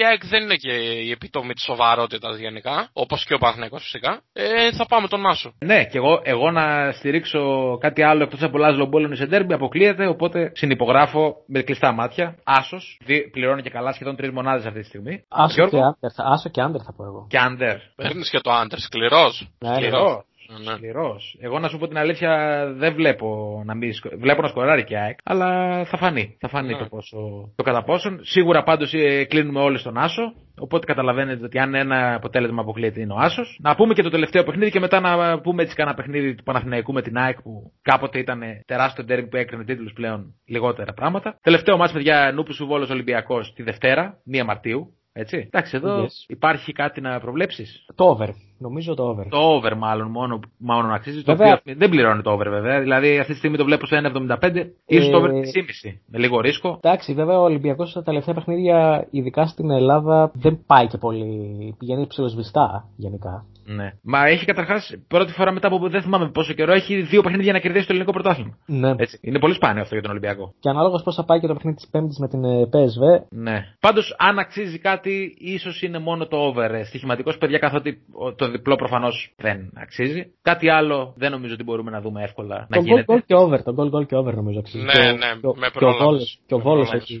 η ΑΕΚ δεν είναι και η επιτομή της σοβαρότητας γενικά, όπως και ο Παναθηναϊκός φυσικά, ε, θα πάμε τον Άσο. Ναι, και εγώ, εγώ να στηρίξω κάτι άλλο εκτός από Λάζλο Μπόλωνη σε ντέρμπι αποκλείεται, οπότε συνυπογράφω με κλειστά μάτια. Άσος, δι, πληρώνει και καλά σχεδόν τρεις μονάδες αυτή τη στιγμή. Άσο και άντερ, άσο και άντερ θα πω εγώ. Και άντερ. Παίρνεις και το άντερ, σκληρός. Σκληρός. Ναι. Σκληρός. Εγώ να σου πω την αλήθεια, δεν βλέπω να, μην... βλέπω να σκοράρει και ΑΕΚ, αλλά θα φανεί, θα φανεί ναι. το, πόσο... το κατά πόσον. Σίγουρα πάντως κλείνουμε όλοι στον Άσο, οπότε καταλαβαίνετε ότι αν ένα αποτέλεσμα αποκλείεται είναι ο Άσος. Να πούμε και το τελευταίο παιχνίδι και μετά να πούμε έτσι κανένα παιχνίδι του Παναθηναϊκού με την ΑΕΚ που κάποτε ήταν τεράστιο ντέρμπι που έκρινε τίτλους, πλέον λιγότερα πράγματα. Τελευταίο μας, παιδιά, Νούπουσου Βόλος Ολυμπιακός τη Δευτέρα, μία Μαρτίου. Έτσι. Εντάξει, εδώ yes. υπάρχει κάτι να προβλέψεις. Το over. Νομίζω το over. Το over, μάλλον μόνο, μάλλον αξίζει. Το οποίο δεν πληρώνει το over, βέβαια. Δηλαδή, αυτή τη στιγμή το βλέπω σε ένα εβδομήντα πέντε. Ίσως ε... το over τρία κόμμα πέντε. Με λίγο ρίσκο. Εντάξει, βέβαια ο Ολυμπιακός στα τελευταία παιχνίδια, ειδικά στην Ελλάδα, δεν πάει και πολύ. Πηγαίνει ψηλοσβηστά γενικά. Ναι. Μα έχει καταρχάς πρώτη φορά μετά από δεν θυμάμαι πόσο καιρό έχει δύο παιχνίδια να κερδίσει το ελληνικό πρωτάθλημα. Ναι. Έτσι. Είναι πολύ σπάνιο αυτό για τον Ολυμπιακό. Και ανάλογα πώς θα πάει και το παιχνίδι της Πέμπτης με την πι ες βι. Ναι. Πάντως, αν αξίζει κάτι, ίσως είναι μόνο το over. Στοιχηματικός, παιδιά, καθότι το διπλό προφανώς δεν αξίζει. Κάτι άλλο δεν νομίζω ότι μπορούμε να δούμε εύκολα να γίνεται. Το goal goal και over. Το goal goal και over νομίζω αξίζει. Ναι, το, ναι. Το, με προλάβεις. Και ο Βόλος έχει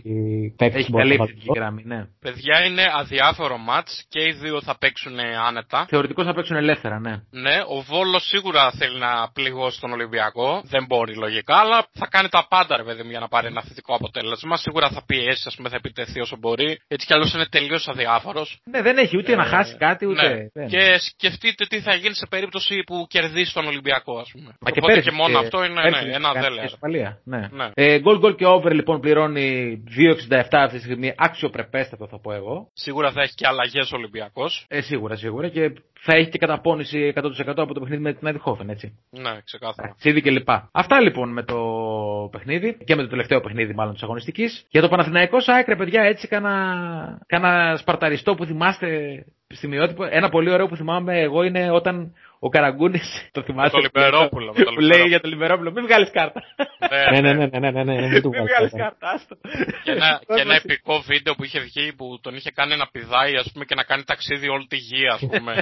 παίξει την γραμμή. Παιδιά, είναι αδιάφορο μάτς και οι δύο θα παίξουν άνετα. Θεωρητικώς θα παίξουν ελεύθερα, ναι. Ναι, ο Βόλος σίγουρα θέλει να πληγώσει τον Ολυμπιακό. Δεν μπορεί λογικά, αλλά θα κάνει τα πάντα, ρε παιδί μου, για να πάρει ένα θετικό αποτέλεσμα. Σίγουρα θα πιέσει, ας πούμε, θα επιτεθεί όσο μπορεί. Έτσι κι αλλιώς είναι τελείως αδιάφορος. Ναι, δεν έχει ούτε ε, να χάσει κάτι, ούτε. Ναι. Και σκεφτείτε τι θα γίνει σε περίπτωση που κερδίσει τον Ολυμπιακό, ας πούμε. Μα και, πέρυσι, και μόνο ε, αυτό είναι πέρυσι, ναι, ένα δέλεα. Ναι. Ναι. Ε, goal, goal και over λοιπόν πληρώνει δύο εξήντα επτά αυτή τη στιγμή. Αξιοπρεπέστατο θα πω εγώ. Σίγουρα θα έχει και αλλαγές ο Ολυμπιακός. Ε, σίγουρα, σίγουρα. Και θα έχει και καταπώνηση εκατό τοις εκατό από το παιχνίδι με την Αντιχόφεν, έτσι. Ναι, ξεκάθαρα. Τσίδι και λοιπά. Αυτά λοιπόν με το παιχνίδι και με το τελευταίο παιχνίδι, μάλλον τη αγωνιστική. Για το Παναθηναϊκό ΣΑΕΚ, παιδιά, έτσι κάνα, κάνα σπαρταριστό που θυμάστε σημειότυπο. Ένα πολύ ωραίο που θυμάμαι εγώ είναι όταν ο Καραγκούνης, το θυμάστε. Το Λιμπερόπουλο. Που λέει για το Λιμπερόπουλο, μην βγάλεις κάρτα. Ναι, ναι, ναι, ναι, ναι. Μην βγάλεις κάρτα, άστο. Και ένα επικό βίντεο που είχε βγει που τον είχε κάνει να πηδάει, ας πούμε, και να κάνει ταξίδι όλη τη γη, ας πούμε.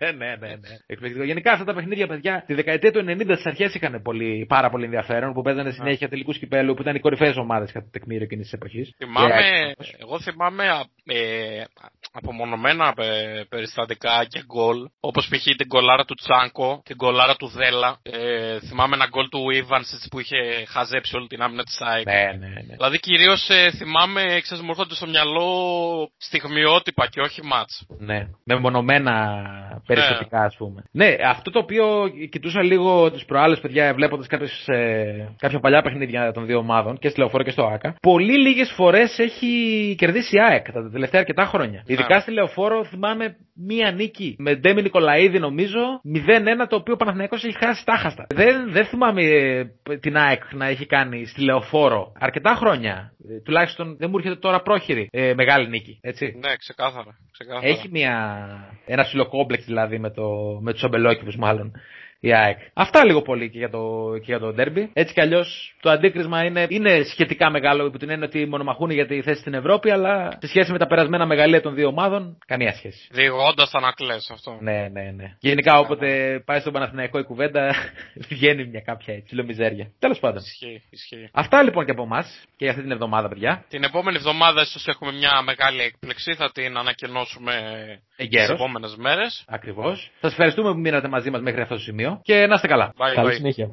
Ναι, ναι, ναι. Εκπληκτικό. Γενικά αυτά τα παιχνίδια, παιδιά, τη δεκαετία του ενενήντα στις αρχές είχαν πάρα πολύ ενδιαφέρον που παίζανε συνέχεια τελικούς κυπέλλου που ήταν οι κορυφαίες ομάδες κατά το τεκμήριο εκείνης της εποχής. Εγώ θυμάμαι απομονωμένα περιστατικά και γκολ, όπως π.χ. την γκολάρα του Τσάνκο, την γκολάρα του Δέλα. Ε, θυμάμαι ένα γκολ του Ιβανσιτς που είχε χαζέψει όλη την άμυνα της ΑΕΚ. Ναι, ναι, ναι. Δηλαδή κυρίως ε, θυμάμαι, ξέρεις, μου έρχονται στο μυαλό στιγμιότυπα και όχι μάτς. Ναι, μεμονωμένα περιστατικά, ναι, ας πούμε. Ναι, αυτό το οποίο κοιτούσα λίγο τις προάλλες, παιδιά, βλέποντας κάποιες, ε, κάποια παλιά παιχνίδια των δύο ομάδων, και στη Λεωφόρο και στο ΆΚΑ, πολύ λίγες φορές έχει κερδίσει η ΑΕΚ τα τελευταία αρκετά χρόνια. Ναι. Ειδικά στη Λεωφόρο θυμάμαι μία νίκη με Ντέμι Νικολαίδη, νομίζω, μηδέν ένα, το οποίο ο Παναθηναϊκός έχει χάσει τάχαστα. Δεν, δεν θυμάμαι την ΑΕΚ να έχει κάνει στη Λεωφόρο αρκετά χρόνια. Ε, τουλάχιστον δεν μου έρχεται τώρα πρόχειρη ε, μεγάλη νίκη. Έτσι. Ναι, ξεκάθαρα. ξεκάθαρα. Έχει μια, ένα ψιλοκόμπλεξ δηλαδή με, το, με τους αμπελόκηπους μάλλον. η ΑΕΚ. Αυτά λίγο πολύ και για το, και για το ντέρμπι. Έτσι κι αλλιώς το αντίκρισμα είναι, είναι σχετικά μεγάλο, υπό την έννοια ότι μονομαχούν για τη θέση στην Ευρώπη, αλλά σε σχέση με τα περασμένα μεγαλεία των δύο ομάδων, καμία σχέση. Διηγώντας θα ανακλές αυτό. Ναι, ναι, ναι. Γενικά όποτε πάει στον Παναθηναϊκό η κουβέντα βγαίνει μια κάποια ψιλομιζέρια. Τέλος πάντων. Ισχύει, ισχύει. Αυτά λοιπόν και από εμάς και για αυτή την εβδομάδα, παιδιά. Την επόμενη εβδομάδα ίσως έχουμε μια μεγάλη έκπληξη, θα την ανακοινώσουμε τις επόμενες μέρες. Ακριβώς. Σας ευχαριστούμε που μείνατε μαζί μας μέχρι αυτό το σημείο και να είστε καλά. Bye, καλή bye. συνέχεια.